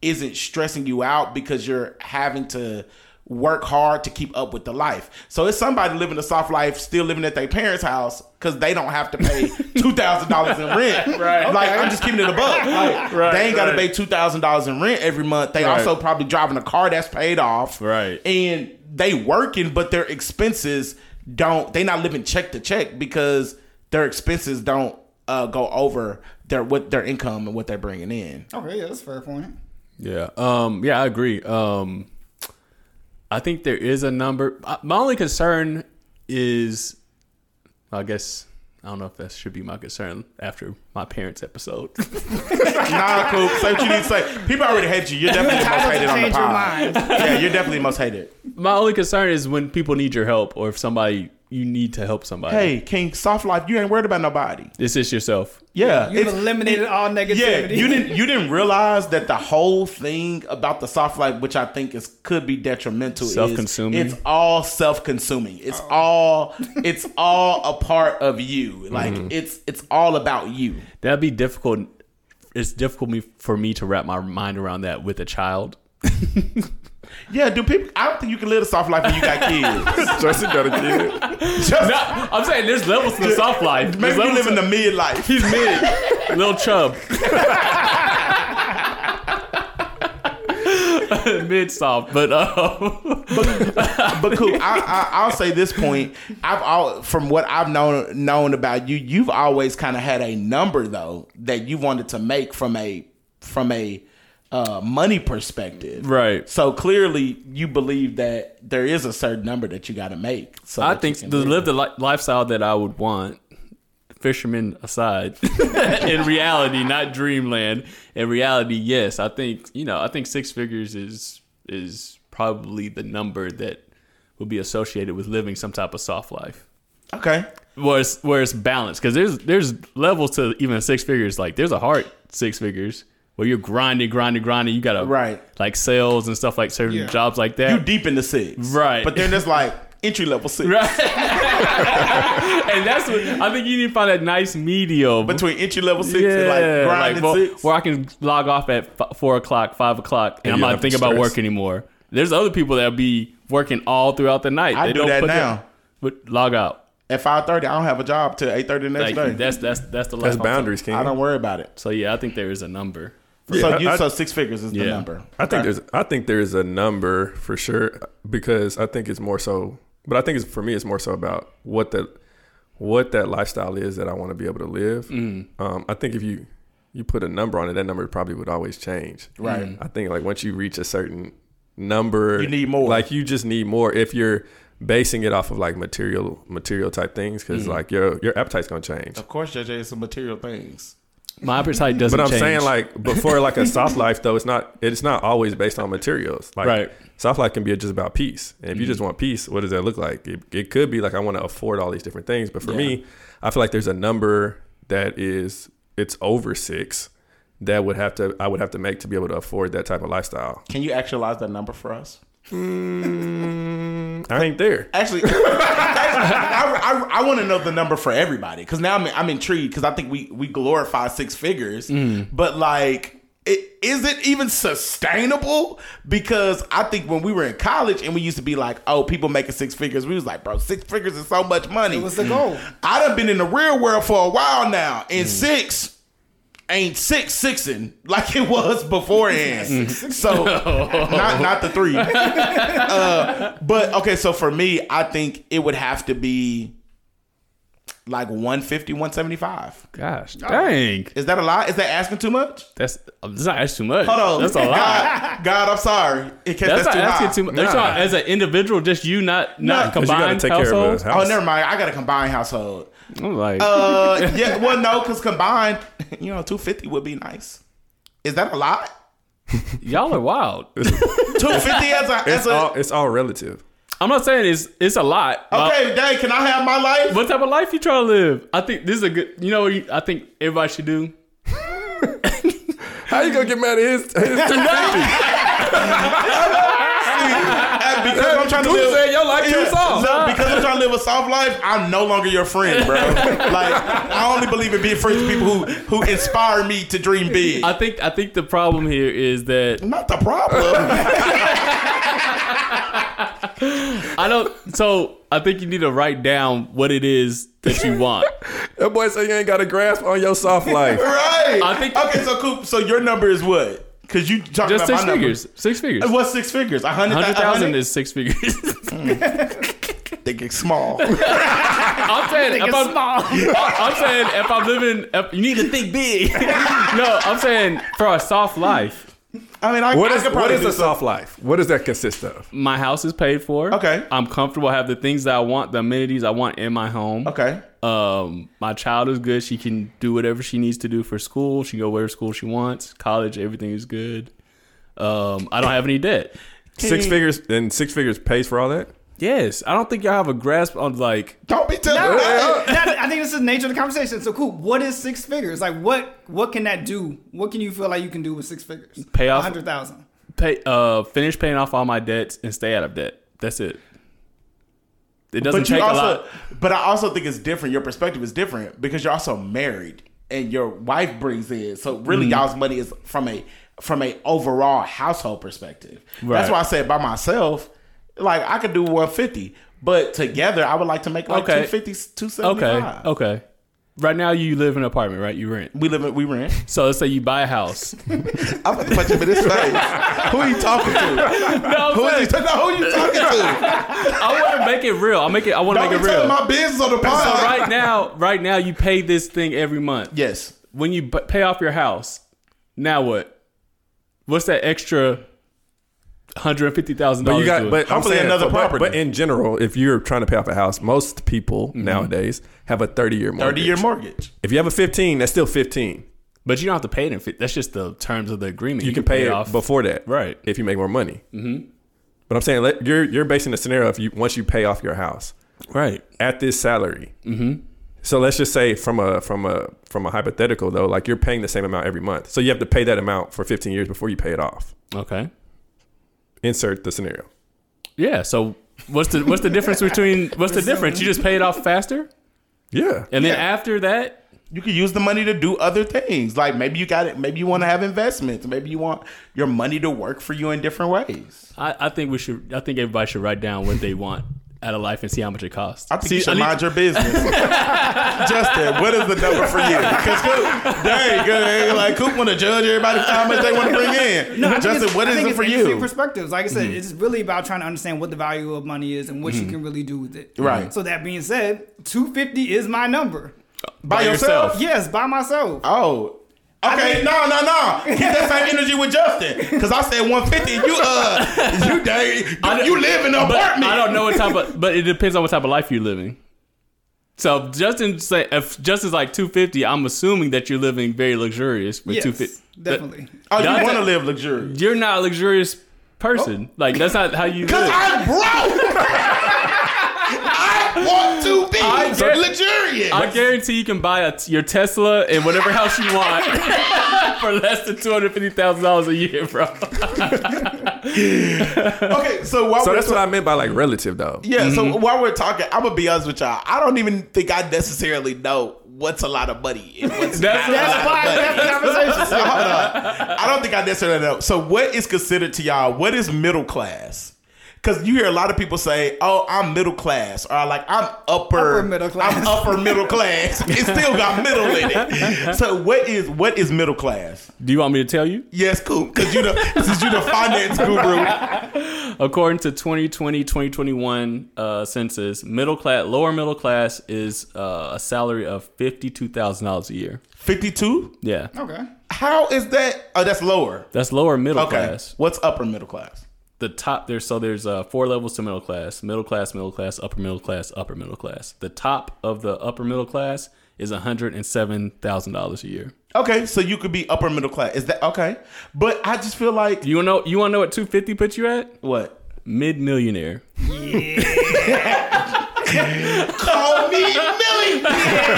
isn't stressing you out because you're having to work hard to keep up with the life. So it's somebody living a soft life still living at their parents' house because they don't have to pay $2,000 in rent. Like, I'm just keeping it a buck. Like, they ain't got to pay $2,000 in rent every month. They also probably driving a car that's paid off. And they working, but their expenses don't... They not living check to check because their expenses don't go over their income and what they're bringing in. Okay, yeah, that's a fair point. Yeah. Yeah, I agree. I think there is a number. My only concern is, I guess, I don't know if that should be my concern after my parents' episode. Nah, Coop. Say what you need to say. People already hate you. You're definitely the most hated on the pod. Yeah, you're definitely the most hated. My only concern is when people need your help or if somebody... You need to help somebody. Hey, King, soft life. You ain't worried about nobody. It's just yourself. Yeah, you've eliminated all negativity. Yeah, you didn't realize that the whole thing about the soft life, which I think could be detrimental, self-consuming. It's all self-consuming. It's all a part of you. Like it's all about you. That'd be difficult. It's difficult for me to wrap my mind around that with a child. Yeah, do people? I don't think you can live a soft life when you got kids. Justin got a kid. No, I'm saying there's levels to the soft life. Maybe you live in the midlife. He's mid, little chub, mid soft. But cool. I'll say this point. From what I've known about you, you've always kind of had a number though that you wanted to make from a money perspective. Right. So clearly you believe that there is a certain number that you got to make. So I think to live the lifestyle that I would want, fishermen aside, in reality, not dreamland, in reality, yes, I think six figures is probably the number that will be associated with living some type of soft life. Okay. where it's balanced, because there's levels to even six figures. Like there's a hard six figures where you're grinding. You gotta like sales and stuff, like certain jobs like that. You deep in the six, right? But then there's like entry level six, right? And that's what I think you need to find that nice medium between entry level six and like grinding, like, six, where I can log off at 4 o'clock, 5 o'clock, and I'm not thinking about work anymore. There's other people that'll be working all throughout the night. I do that now. But log out. At 5:30, I don't have a job till 8:30 the next day. That's the life. That's boundaries, King. I don't worry about it. So yeah, I think there is a number. So six figures is the number. I think there's a number for sure, because I think it's more so. But I think it's, for me, it's more so about what that lifestyle is that I want to be able to live. Mm. I think if you put a number on it, that number probably would always change. Right. Mm. I think like once you reach a certain number, you need more. Like you just need more if you're basing it off of like material type things, because like your appetite's gonna change. Of course, JJ, it's some material things. My appetite doesn't change. But I'm saying like, but for like a soft life though, it's not always based on materials. Like soft life can be just about peace. And if you just want peace, what does that look like? It could be like I want to afford all these different things. But for me, I feel like there's a number that is, it's over six that I would have to make to be able to afford that type of lifestyle. Can you actualize that number for us? I ain't there. Actually, I want to know the number for everybody, because now I'm intrigued, because I think we glorify six figures, but like, is it even sustainable? Because I think when we were in college and we used to be like, oh, people making six figures, we was like, bro, 6 figures is so much money. What's the goal? I done been in the real world for a while now, and six ain't sixing like it was beforehand. So not the three. But okay, so for me, I think it would have to be like 150, 175. Gosh, dang. Is that a lot? Is that asking too much? That's not asking too much. Hold on. That's a lot. God, I'm sorry. That's not too asking high. Too much. Nah. As an individual, just you not combined household? Oh, never mind. I got a combined household. I'm like, well, no, because combined, you know, 250 would be nice. Is that a lot? Y'all are wild. 250 it's all relative. I'm not saying it's a lot. Okay, dang, can I have my life? What type of life you trying to live? I think this is a good. You know what I think everybody should do? How you gonna get mad at his 250? Because I'm trying to live your life too soft. No, because I'm trying to live a soft life, I'm no longer your friend, bro. Like, I only believe in being friends with people who inspire me to dream big. I think the problem here is that not the problem. I think you need to write down what it is that you want. That boy said you ain't got a grasp on your soft life. Right. Okay, so Coop, so your number is what? Because you talking about my number. Just 6 figures. What's 6 figures? 100,000 is 6 figures. Think it's small. I'm saying if I'm living, you need to think big. No, I'm saying for a soft life. I mean, what is a soft life? What does that consist of? My house is paid for. Okay. I'm comfortable. I have the things that I want, the amenities I want in my home. Okay. My child is good. She can do whatever she needs to do for school. She can go wherever school she wants. College, everything is good. I don't have any debt. Six figures pays for all that? Yes. I don't think y'all have a grasp on like... Don't be telling me. I think this is the nature of the conversation. So, cool. What is 6 figures? Like, what can that do? What can you feel like you can do with 6 figures? Pay off... 100,000. Finish paying off all my debts and stay out of debt. That's it. It doesn't take a lot. But I also think it's different. Your perspective is different because you're also married and your wife brings in. So, really, y'all's money is from a overall household perspective. Right. That's why I said by myself... Like, I could do 150, but together I would like to make like 250, 275. Okay. Right now you live in an apartment, right? You rent. We rent. So let's say you buy a house. I'm about to punch him in his face. Who are you talking to? Who are you talking to? I want to make it real. I want to make it real. Don't be telling my business on the podcast. So right now you pay this thing every month. Yes. When you pay off your house, now what? What's that extra... $150,000. But hopefully another property. But in general, if you're trying to pay off a house, most people nowadays have a 30-year mortgage. If you have a 15, that's still 15. But you don't have to pay it in 15. That's just the terms of the agreement. You can pay it off before that, right? If you make more money. Mm-hmm. But I'm saying you're basing the scenario if once you pay off your house. Right. At this salary. Mm-hmm. So let's just say from a hypothetical though, like you're paying the same amount every month. So you have to pay that amount for 15 years before you pay it off. Okay. Insert the scenario. Yeah. So what's the difference between You just pay it off faster? Yeah. And then after that, you could use the money to do other things. Like maybe you got it. Maybe you want to have investments. Maybe you want your money to work for you in different ways. I think everybody should write down what they want out of life and see how much it costs. You should mind your business. Justin, what is the number for you? Because Coop, dang, like Coop want to judge everybody how much they want to bring in. No, Justin, what is it for you? Perspectives. Like I said, it's really about trying to understand what the value of money is and what you can really do with it. Right. So that being said, $250 is my number. By yourself? Yes, by myself. Oh. Okay, no. Keep that same energy with Justin. Because I said 150. You live in an apartment. I don't know what type of, but it depends on what type of life you're living. So if Justin's like 250, I'm assuming that you're living very luxurious with 250. Definitely. You want to live luxurious. You're not a luxurious person. Oh. Like that's not how you live. Because I'm broke. Want to be luxurious. I guarantee you can buy your Tesla and whatever house you want for less than $250,000 a year, bro. Okay, so that's what I meant by like relative, though. Yeah. Mm-hmm. So while we're talking, I'm gonna be honest with y'all. I don't even think I necessarily know what's a lot of money. That's hold on. I don't think I necessarily know. So what is considered to y'all? What is middle class? Because you hear a lot of people say, oh, I'm middle class. Or like, I'm upper middle class. I'm upper middle class. It still got middle in it. So what is middle class? Do you want me to tell you? Yes, cool. Because you're the finance guru. According to 2020-2021 census, lower middle class is a salary of $52,000 a year. 52? Yeah. Okay. How is that? Oh, that's lower. That's lower middle class. What's upper middle class? The top there, so there's 4 levels to middle class, upper middle class, upper middle class. The top of the upper middle class is $107,000 a year. Okay, so you could be upper middle class. Is that okay? But I just feel like you wanna know what 250 puts you at? What? Mid-millionaire. Yeah. Call me millionaire.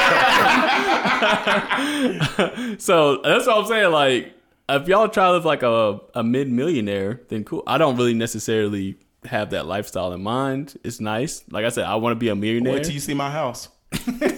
So that's what I'm saying, like. If y'all try to live like a mid-millionaire, then cool. I don't really necessarily have that lifestyle in mind. It's nice. Like I said, I want to be a millionaire. Wait till you see my house. How you gonna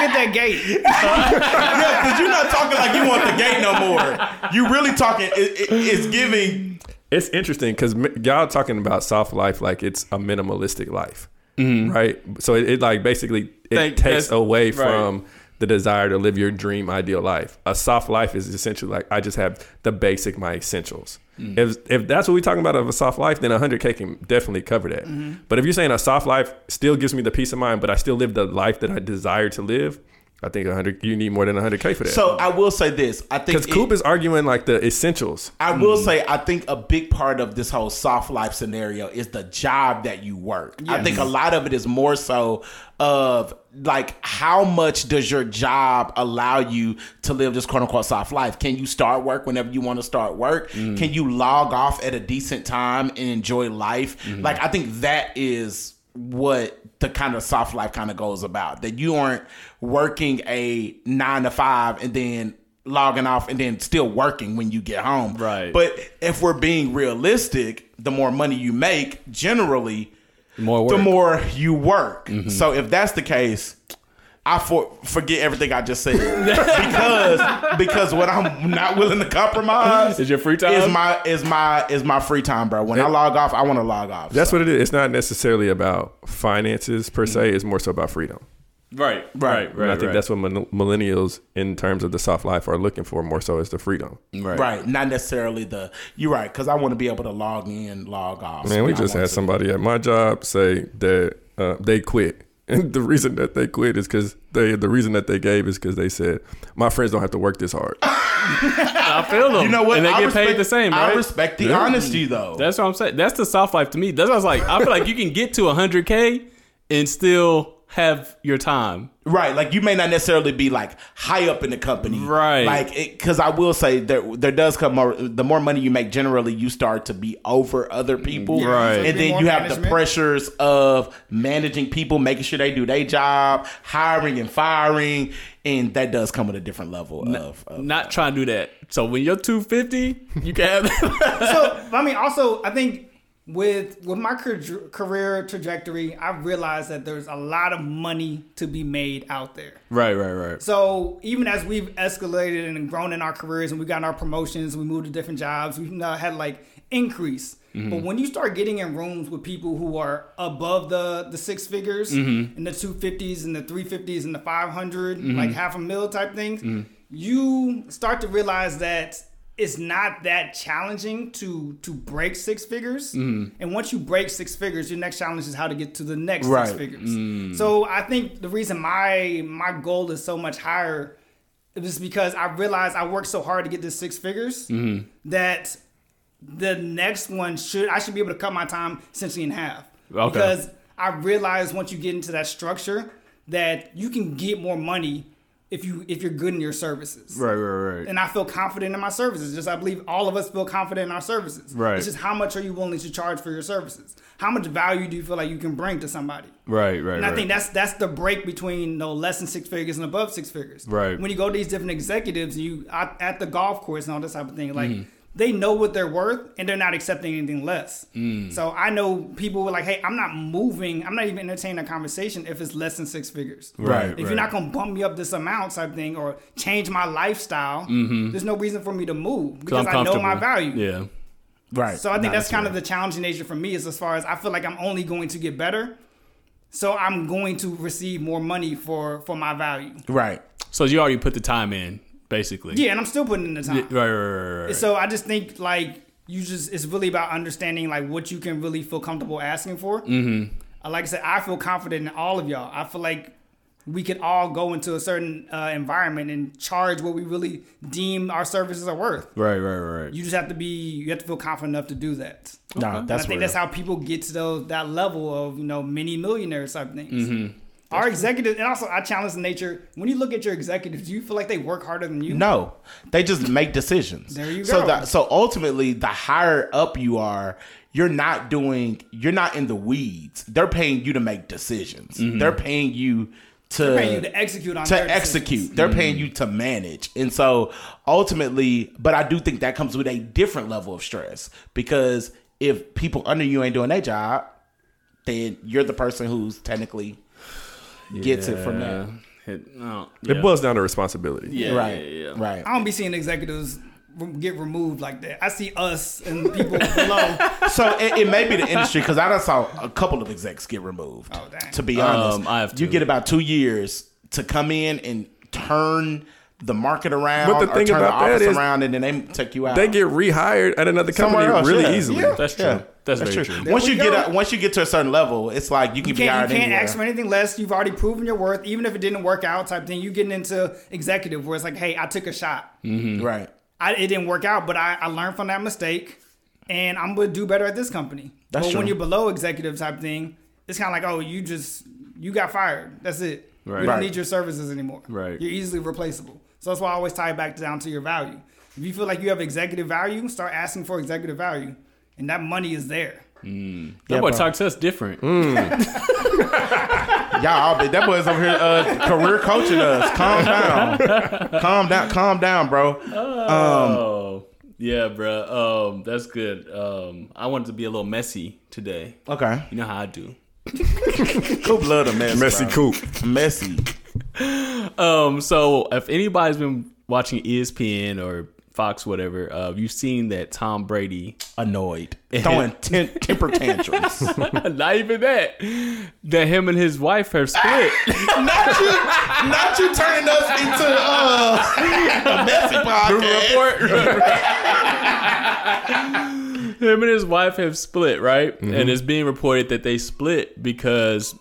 get that gate? Yeah, because you're not talking like you want the gate no more. You really talking. It's giving. It's interesting because y'all talking about soft life like it's a minimalistic life, right? So it like basically takes away from the desire to live your dream ideal life. A soft life is essentially like I just have the basic, my essentials. If that's what we're talking about of a soft life, then 100K can definitely cover that. But if you're saying a soft life still gives me the peace of mind, but I still live the life that I desire to live, I think you need more than 100K for that. So I will say this. I think because Coop is arguing like the essentials. I will say I think a big part of this whole soft life scenario is the job that you work. Yes. I think a lot of it is more so of like how much does your job allow you to live this quote unquote soft life? Can you start work whenever you want to start work? Can you log off at a decent time and enjoy life? Like I think that is what the kind of soft life kind of goes about, that you aren't working a 9 to 5 and then logging off and then still working when you get home. Right. But if we're being realistic, the more money you make, generally, the more you work. So if that's the case, I forget everything I just said because what I'm not willing to compromise is your free time. Is my free time, bro. When I log off, I want to log off. That's what it is. It's not necessarily about finances per se. It's more so about freedom. Right. And I think that's what millennials, in terms of the soft life, are looking for more so is the freedom. Right. Not necessarily the. You're right, because I want to be able to log in, log off. Man, we just had somebody at my job say that they quit. And the reason that they quit is because the reason that they gave is because they said, my friends don't have to work this hard. I feel them. You know what? And they get paid the same, right? I respect the honesty, though. That's what I'm saying. That's the soft life to me. That's what I was like. I feel like you can get to 100K and still have your time. Right. Like, you may not necessarily be like high up in the company. Right. Like, because I will say there does come more, the more money you make, generally you start to be over other people. Yeah, right. And then you have management. The pressures of managing people, making sure they do their job, hiring and firing. And that does come with a different level of not trying to do that. So when you're 250, you can have So, I mean, also, I think with my career trajectory, I realized that there's a lot of money to be made out there. Right. So even as we've escalated and grown in our careers and we've gotten our promotions, we moved to different jobs, we've now had like increase. Mm-hmm. But when you start getting in rooms with people who are above the six figures, mm-hmm. and the 250s and the 350s and the 500, mm-hmm. like half a mil type things, mm-hmm. you start to realize that it's not that challenging to break six figures. Mm. And once you break six figures, your next challenge is how to get to the next right. six figures. Mm. So I think the reason my goal is so much higher is because I realized I worked so hard to get to six figures mm. that the next one I should be able to cut my time essentially in half. Okay. Because I realized once you get into that structure that you can get more money if you're good in your services. Right. And I feel confident in my services. Just I believe all of us feel confident in our services. Right. It's just how much are you willing to charge for your services? How much value do you feel like you can bring to somebody? Right. And I think that's the break between less than six figures and above six figures. Right. When you go to these different executives, you at the golf course and all this type of thing, like mm. they know what they're worth and they're not accepting anything less. Mm. So I know people were like, hey, I'm not moving. I'm not even entertaining a conversation if it's less than six figures. Right. If you're not going to bump me up this amount type thing or change my lifestyle, mm-hmm. there's no reason for me to move because I know my value. Yeah. Right. So I think that's kind of the challenging nature for me is as far as I feel like I'm only going to get better. So I'm going to receive more money for my value. Right. So you already put the time in. Basically. Yeah, and I'm still putting in the time. Right. So I just think like it's really about understanding like what you can really feel comfortable asking for. Mm-hmm. Like I said, I feel confident in all of y'all. I feel like we could all go into a certain environment and charge what we really deem our services are worth. Right. You just have to feel confident enough to do that. Okay. No, that's. And I think that's how people get to that level of mini millionaires type things. Mm-hmm. Our executives, and also I challenge the nature, when you look at your executives, do you feel like they work harder than you? No, they just make decisions. There you go. So ultimately, the higher up you are, you're not in the weeds. They're paying you to make decisions. Mm-hmm. They're paying you to execute on their decisions. They're mm-hmm. paying you to manage. And so ultimately, but I do think that comes with a different level of stress because if people under you ain't doing their job, then you're the person who's technically... gets it from there. It boils down to responsibility. Yeah, right. I don't be seeing executives get removed like that. I see us and people below. So it may be the industry because I done saw a couple of execs get removed. Oh, dang. To be honest, I have you get about 2 years to come in and turn the market around. But the thing turn about the office that is, around and then they take you out. They get rehired at another company else, really easily. Yeah. That's true. Yeah. That's very true. Once you get to a certain level, it's like you can be hired. You can't ask for anything less. You've already proven your worth, even if it didn't work out. Type thing. You getting into executive where it's like, hey, I took a shot. Mm-hmm. Right. It didn't work out, but I learned from that mistake, and I'm gonna do better at this company. That's true. When you're below executive type thing, it's kind of like, oh, you got fired. That's it. Right. We don't need your services anymore. Right. You're easily replaceable. So that's why I always tie it back down to your value. If you feel like you have executive value, start asking for executive value. And that money is there. Mm. That boy talks to us different. Y'all, that boy's over here career coaching us. Calm down, bro. Oh, yeah, bro. That's good. I wanted to be a little messy today. Okay. You know how I do. Coop love the mess. Messy bro. Coop. Messy. So if anybody's been watching ESPN or Fox, whatever, you've seen that Tom Brady annoyed, throwing temper tantrums. Not even that him and his wife have split. not you turning us into a messy podcast. Report. Him and his wife have split, right? Mm-hmm. And it's being reported that they split because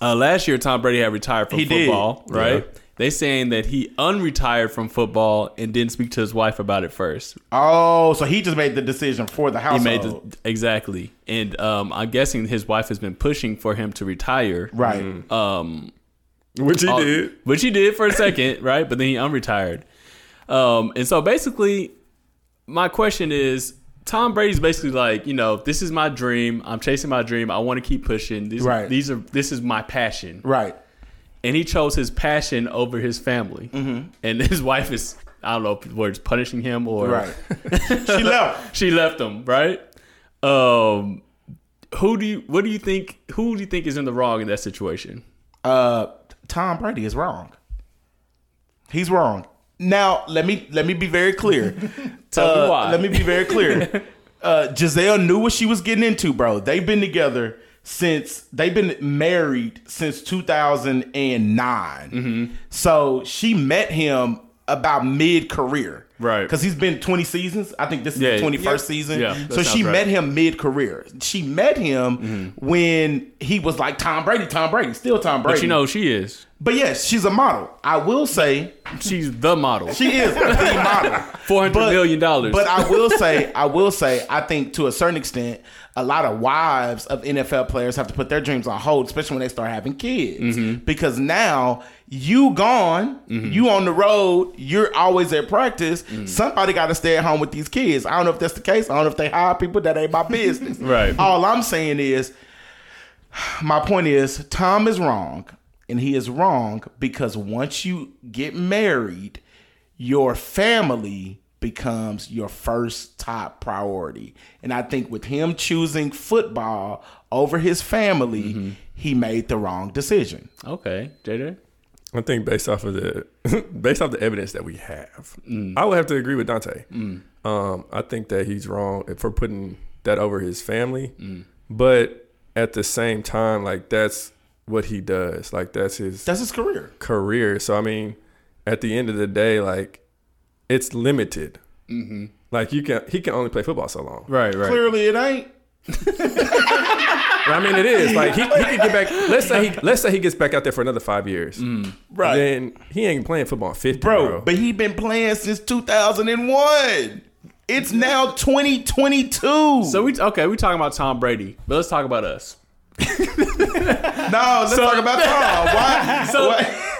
last year Tom Brady had retired from football, right? Yeah. They saying that he unretired from football and didn't speak to his wife about it first. Oh, so he just made the decision for the household. He made the, exactly. And I'm guessing his wife has been pushing for him to retire. Right. Which he did. Which he did for a second, right? But then he unretired. And so basically, my question is, Tom Brady's basically like, you know, this is my dream. I'm chasing my dream. I want to keep pushing. This is my passion. Right. And he chose his passion over his family. Mm-hmm. And his wife is, I don't know, whether it's punishing him or... Right. She left. She left him, right? Who do you think is in the wrong in that situation? Tom Brady is wrong. He's wrong. Now, let me be very clear. Tell me why. Let me be very clear. Giselle knew what she was getting into, bro. They've been married since 2009. Mm-hmm. So she met him about mid-career. Right. Because he's been 20 seasons. I think this is the 21st season. Yeah, so she met him mid-career. She met him when he was like Tom Brady, still Tom Brady. But you know who she is. But yes, she's a model. I will say. She's the model. She is the model. $400 million. But I will say, I think to a certain extent, a lot of wives of NFL players have to put their dreams on hold, especially when they start having kids. Mm-hmm. Because now you gone, you on the road, you're always at practice. Mm-hmm. Somebody got to stay at home with these kids. I don't know if that's the case. I don't know if they hire people. That ain't my business. Right. All I'm saying is, my point is, Tom is wrong. And he is wrong because once you get married, your family becomes your first top priority. And I think with him choosing football over his family, he made the wrong decision. Okay, JJ? I think based off the evidence that we have, I would have to agree with Dante. I think that he's wrong for putting that over his family. But at the same time, like that's what he does. Like that's his career. So I mean, at the end of the day, like it's limited. Like he can only play football so long. Right. Clearly it ain't. I mean, it is like he could get back. Let's say he gets back out there for another 5 years. Right. Then he ain't playing football 50, bro. But he been playing since 2001. It's now 2022. So we're talking about Tom Brady, but let's talk about us. Talk about Tom. Why?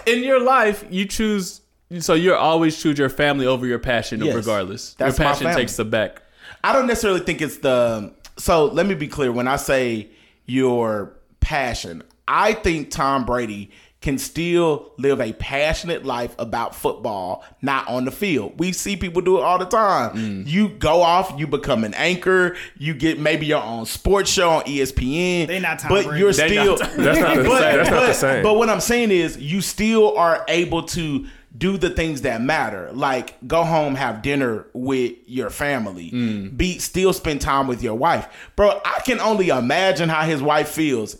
In your life, you choose. So you always choose your family over your passion, regardless. That's your passion takes the back. I don't necessarily think it's the. So let me be clear. When I say your passion, I think Tom Brady can still live a passionate life about football, not on the field. We see people do it all the time. You go off, you become an anchor, you get maybe your own sports show on ESPN. They not Tom Brady. But you're still... That's not the same. But what I'm saying is you still are able to do the things that matter. Like go home, have dinner with your family. Still spend time with your wife. Bro, I can only imagine how his wife feels.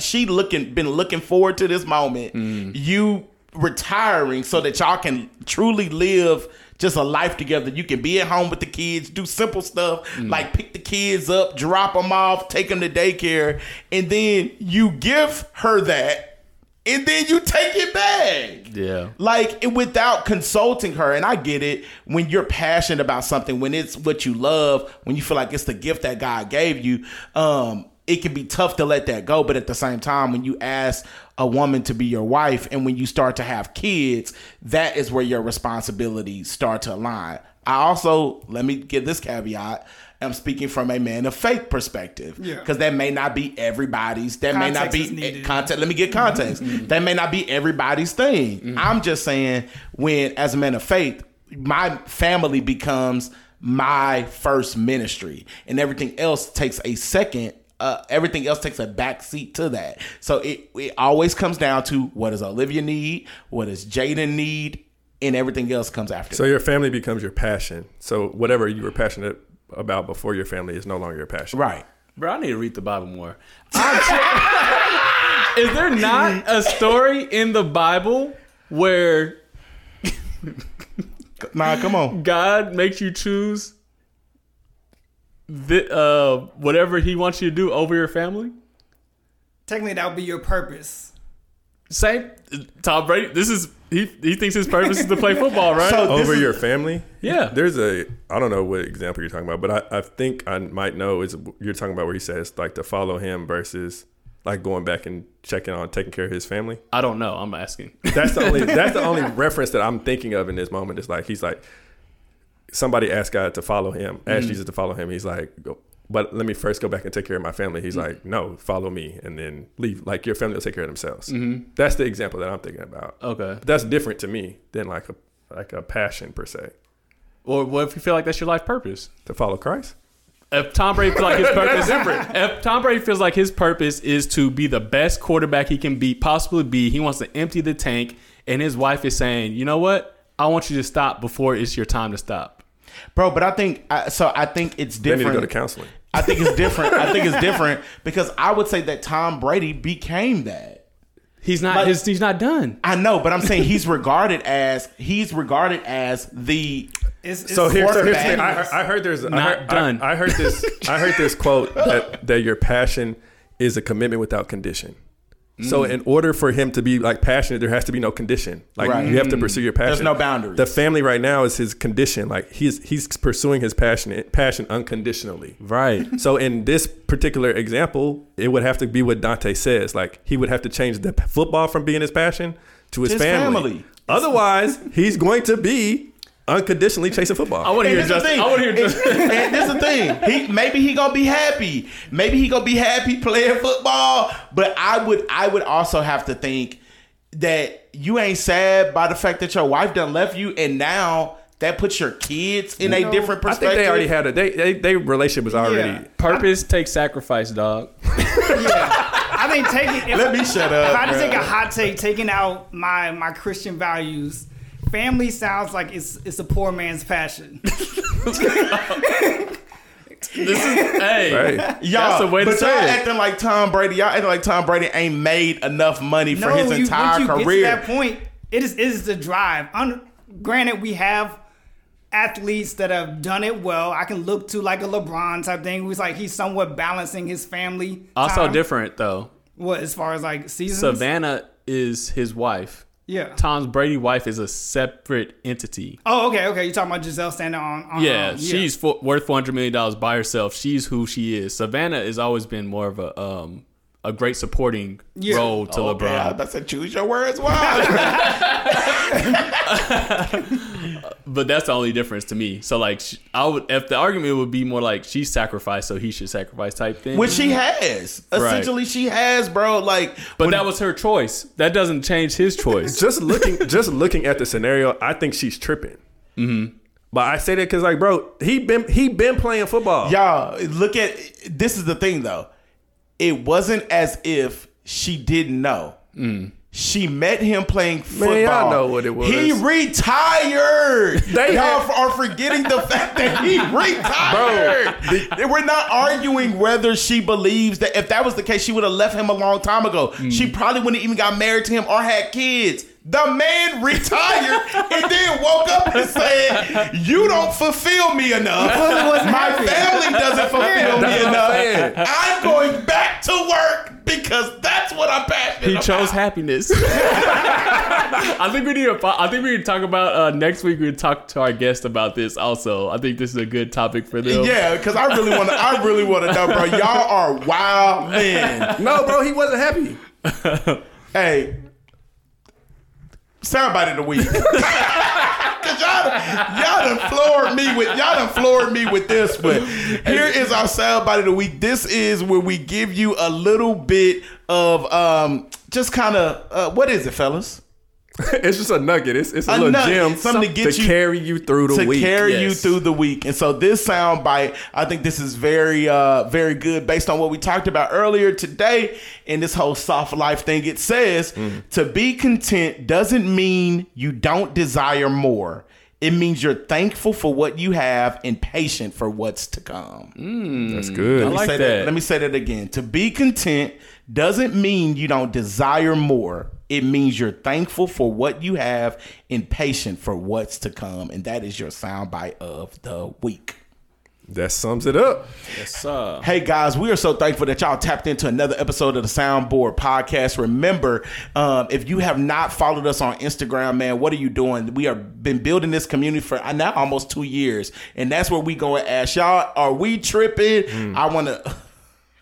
She's been looking forward to this moment. You retiring so that y'all can truly live just a life together. You can be at home with the kids, do simple stuff like pick the kids up, drop them off, take them to daycare, and then you give her that. And then you take it back. Yeah. Like, without consulting her. And I get it. When you're passionate about something, when it's what you love, when you feel like it's the gift that God gave you, it can be tough to let that go. But at the same time, when you ask a woman to be your wife and when you start to have kids, that is where your responsibilities start to align. I also, let me give this caveat. I'm speaking from a man of faith perspective because that may not be everybody's. That context may not be context. Let me get context. That may not be everybody's thing. I'm just saying when, as a man of faith, my family becomes my first ministry and everything else takes a second. Everything else takes a backseat to that. So it always comes down to what does Olivia need? What does Jaden need? And everything else comes after. So your family becomes your passion. So whatever you were passionate about before your family is no longer your passion. Right. Bro, I need to read the Bible more. Is there not a story in the Bible where come on. God makes you choose whatever he wants you to do over your family? Technically, that would be your purpose. Same. Tom Brady, this is, he thinks his purpose is to play football, right? So over your family? Yeah. There's a, I don't know what example you're talking about, but I think I might know is you're talking about where he says like to follow him versus like going back and checking on, taking care of his family. I don't know. I'm asking. That's the only reference that I'm thinking of in this moment. It's like, he's like, somebody asked God to follow him, asked Jesus to follow him. He's like, go. But let me first go back and take care of my family. He's like, no, follow me and then leave. Like your family will take care of themselves. Mm-hmm. That's the example that I'm thinking about. Okay. But that's different to me than like a passion per se. Or what if you feel like that's your life purpose? To follow Christ? If Tom Brady feels like his purpose, if Tom Brady feels like his purpose is to be the best quarterback he can be, possibly be, he wants to empty the tank and his wife is saying, you know what? I want you to stop before it's your time to stop. Bro, but I think it's different. They need to go to counseling. I think it's different because I would say that Tom Brady became that. He's not. Like, he's not done. I know, but I'm saying he's regarded as the. So here's the thing. I heard there's not done. I heard this. I heard this quote that your passion is a commitment without condition. So in order for him to be like passionate, there has to be no condition. Like right. You have to pursue your passion. There's no boundaries. The family right now is his condition. Like he's pursuing his passion unconditionally. Right. So in this particular example, it would have to be what Dante says. Like he would have to change the football from being his passion to his family. Otherwise, he's going to be unconditionally chasing football. I want to hear Justin. And this is the thing. Maybe he gonna be happy playing football. But I would also have to think that you ain't sad by the fact that your wife done left you, and now that puts your kids in a different perspective. I think they already had a. Their relationship was already purpose takes sacrifice, dog. Yeah. I mean, Let me shut up. If I just take a hot take, taking out my Christian values. Family sounds like it's a poor man's passion. That's a way to say it. But y'all acting like Tom Brady. Y'all acting like Tom Brady ain't made enough money for his entire career. Get to that point, it is the drive. Granted, we have athletes that have done it well. I can look to like a LeBron type thing. Who's like he's somewhat balancing his family time. Also different though. What as far as like seasons? Savannah is his wife. Yeah, Tom Brady's wife is a separate entity. Oh, okay. You're talking about Giselle standing on yeah, she's worth $400 million by herself. She's who she is. Savannah has always been more of a great supporting role to LeBron. Yeah, that's a choose your words wild. But that's the only difference to me. So like, if the argument would be more like she sacrificed, so he should sacrifice type thing. Which she has, essentially, she has, bro. Like, but that was her choice. That doesn't change his choice. just looking at the scenario, I think she's tripping. Mm-hmm. But I say that because like, bro, he been playing football. Y'all look at this is the thing though. It wasn't as if she didn't know. Mm. She met him playing football. Man, y'all know what it was. He retired. Y'all are forgetting the fact that he retired. Bro, we're not arguing whether she believes that. If that was the case, she would have left him a long time ago. Mm. She probably wouldn't even got married to him or had kids. The man retired and then woke up and said, you don't fulfill me enough. My family doesn't fulfill me enough. I'm going back to work because that's what I'm passionate about. He chose happiness. I think we need to talk about next week. We'll talk to our guest about this also. I think this is a good topic for them. Yeah, because I really want to know, bro. Y'all are wild men. No, bro, he wasn't happy. Hey. Soundbite of the week. Cause y'all done floored me with this, but here is our soundbite of the week. This is where we give you a little bit of just kind of what is it, fellas? It's just a nugget. It's a little gem, something to carry you through the week. To carry you through the week. And so this soundbite, I think this is very, very good based on what we talked about earlier today in this whole soft life thing. It says, to be content doesn't mean you don't desire more. It means you're thankful for what you have and patient for what's to come. That's good. I like that. Let me say that again. To be content doesn't mean you don't desire more. It means you're thankful for what you have and patient for what's to come. And that is your soundbite of the week. That sums it up. Yes, sir. Hey, guys, we are so thankful that y'all tapped into another episode of the Soundboard Podcast. Remember, if you have not followed us on Instagram, man, what are you doing? We have been building this community for now almost 2 years, and that's where we going to ask y'all, are we tripping?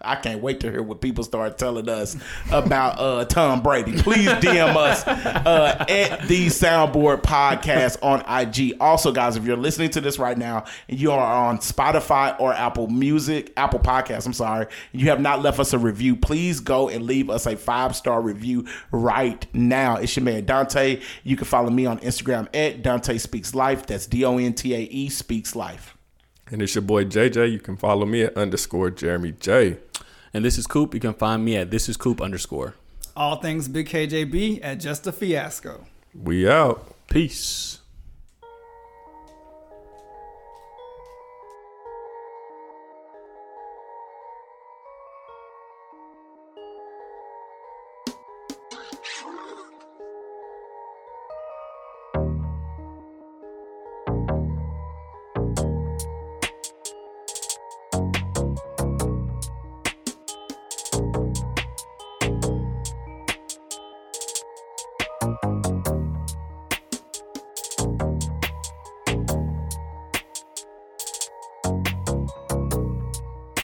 I can't wait to hear what people start telling us about Tom Brady. Please DM us at the Soundboard Podcast on IG. Also, guys, if you're listening to this right now and you are on Spotify or Apple Podcasts, and you have not left us a review, please go and leave us a 5-star review right now. It's your man Dante. You can follow me on Instagram at Dante Speaks Life. That's DONTAE Speaks Life. And it's your boy JJ. You can follow me at _Jeremy J. And this is Coop. You can find me at thisiscoop_. All things Big KJB at Just a Fiasco. We out. Peace.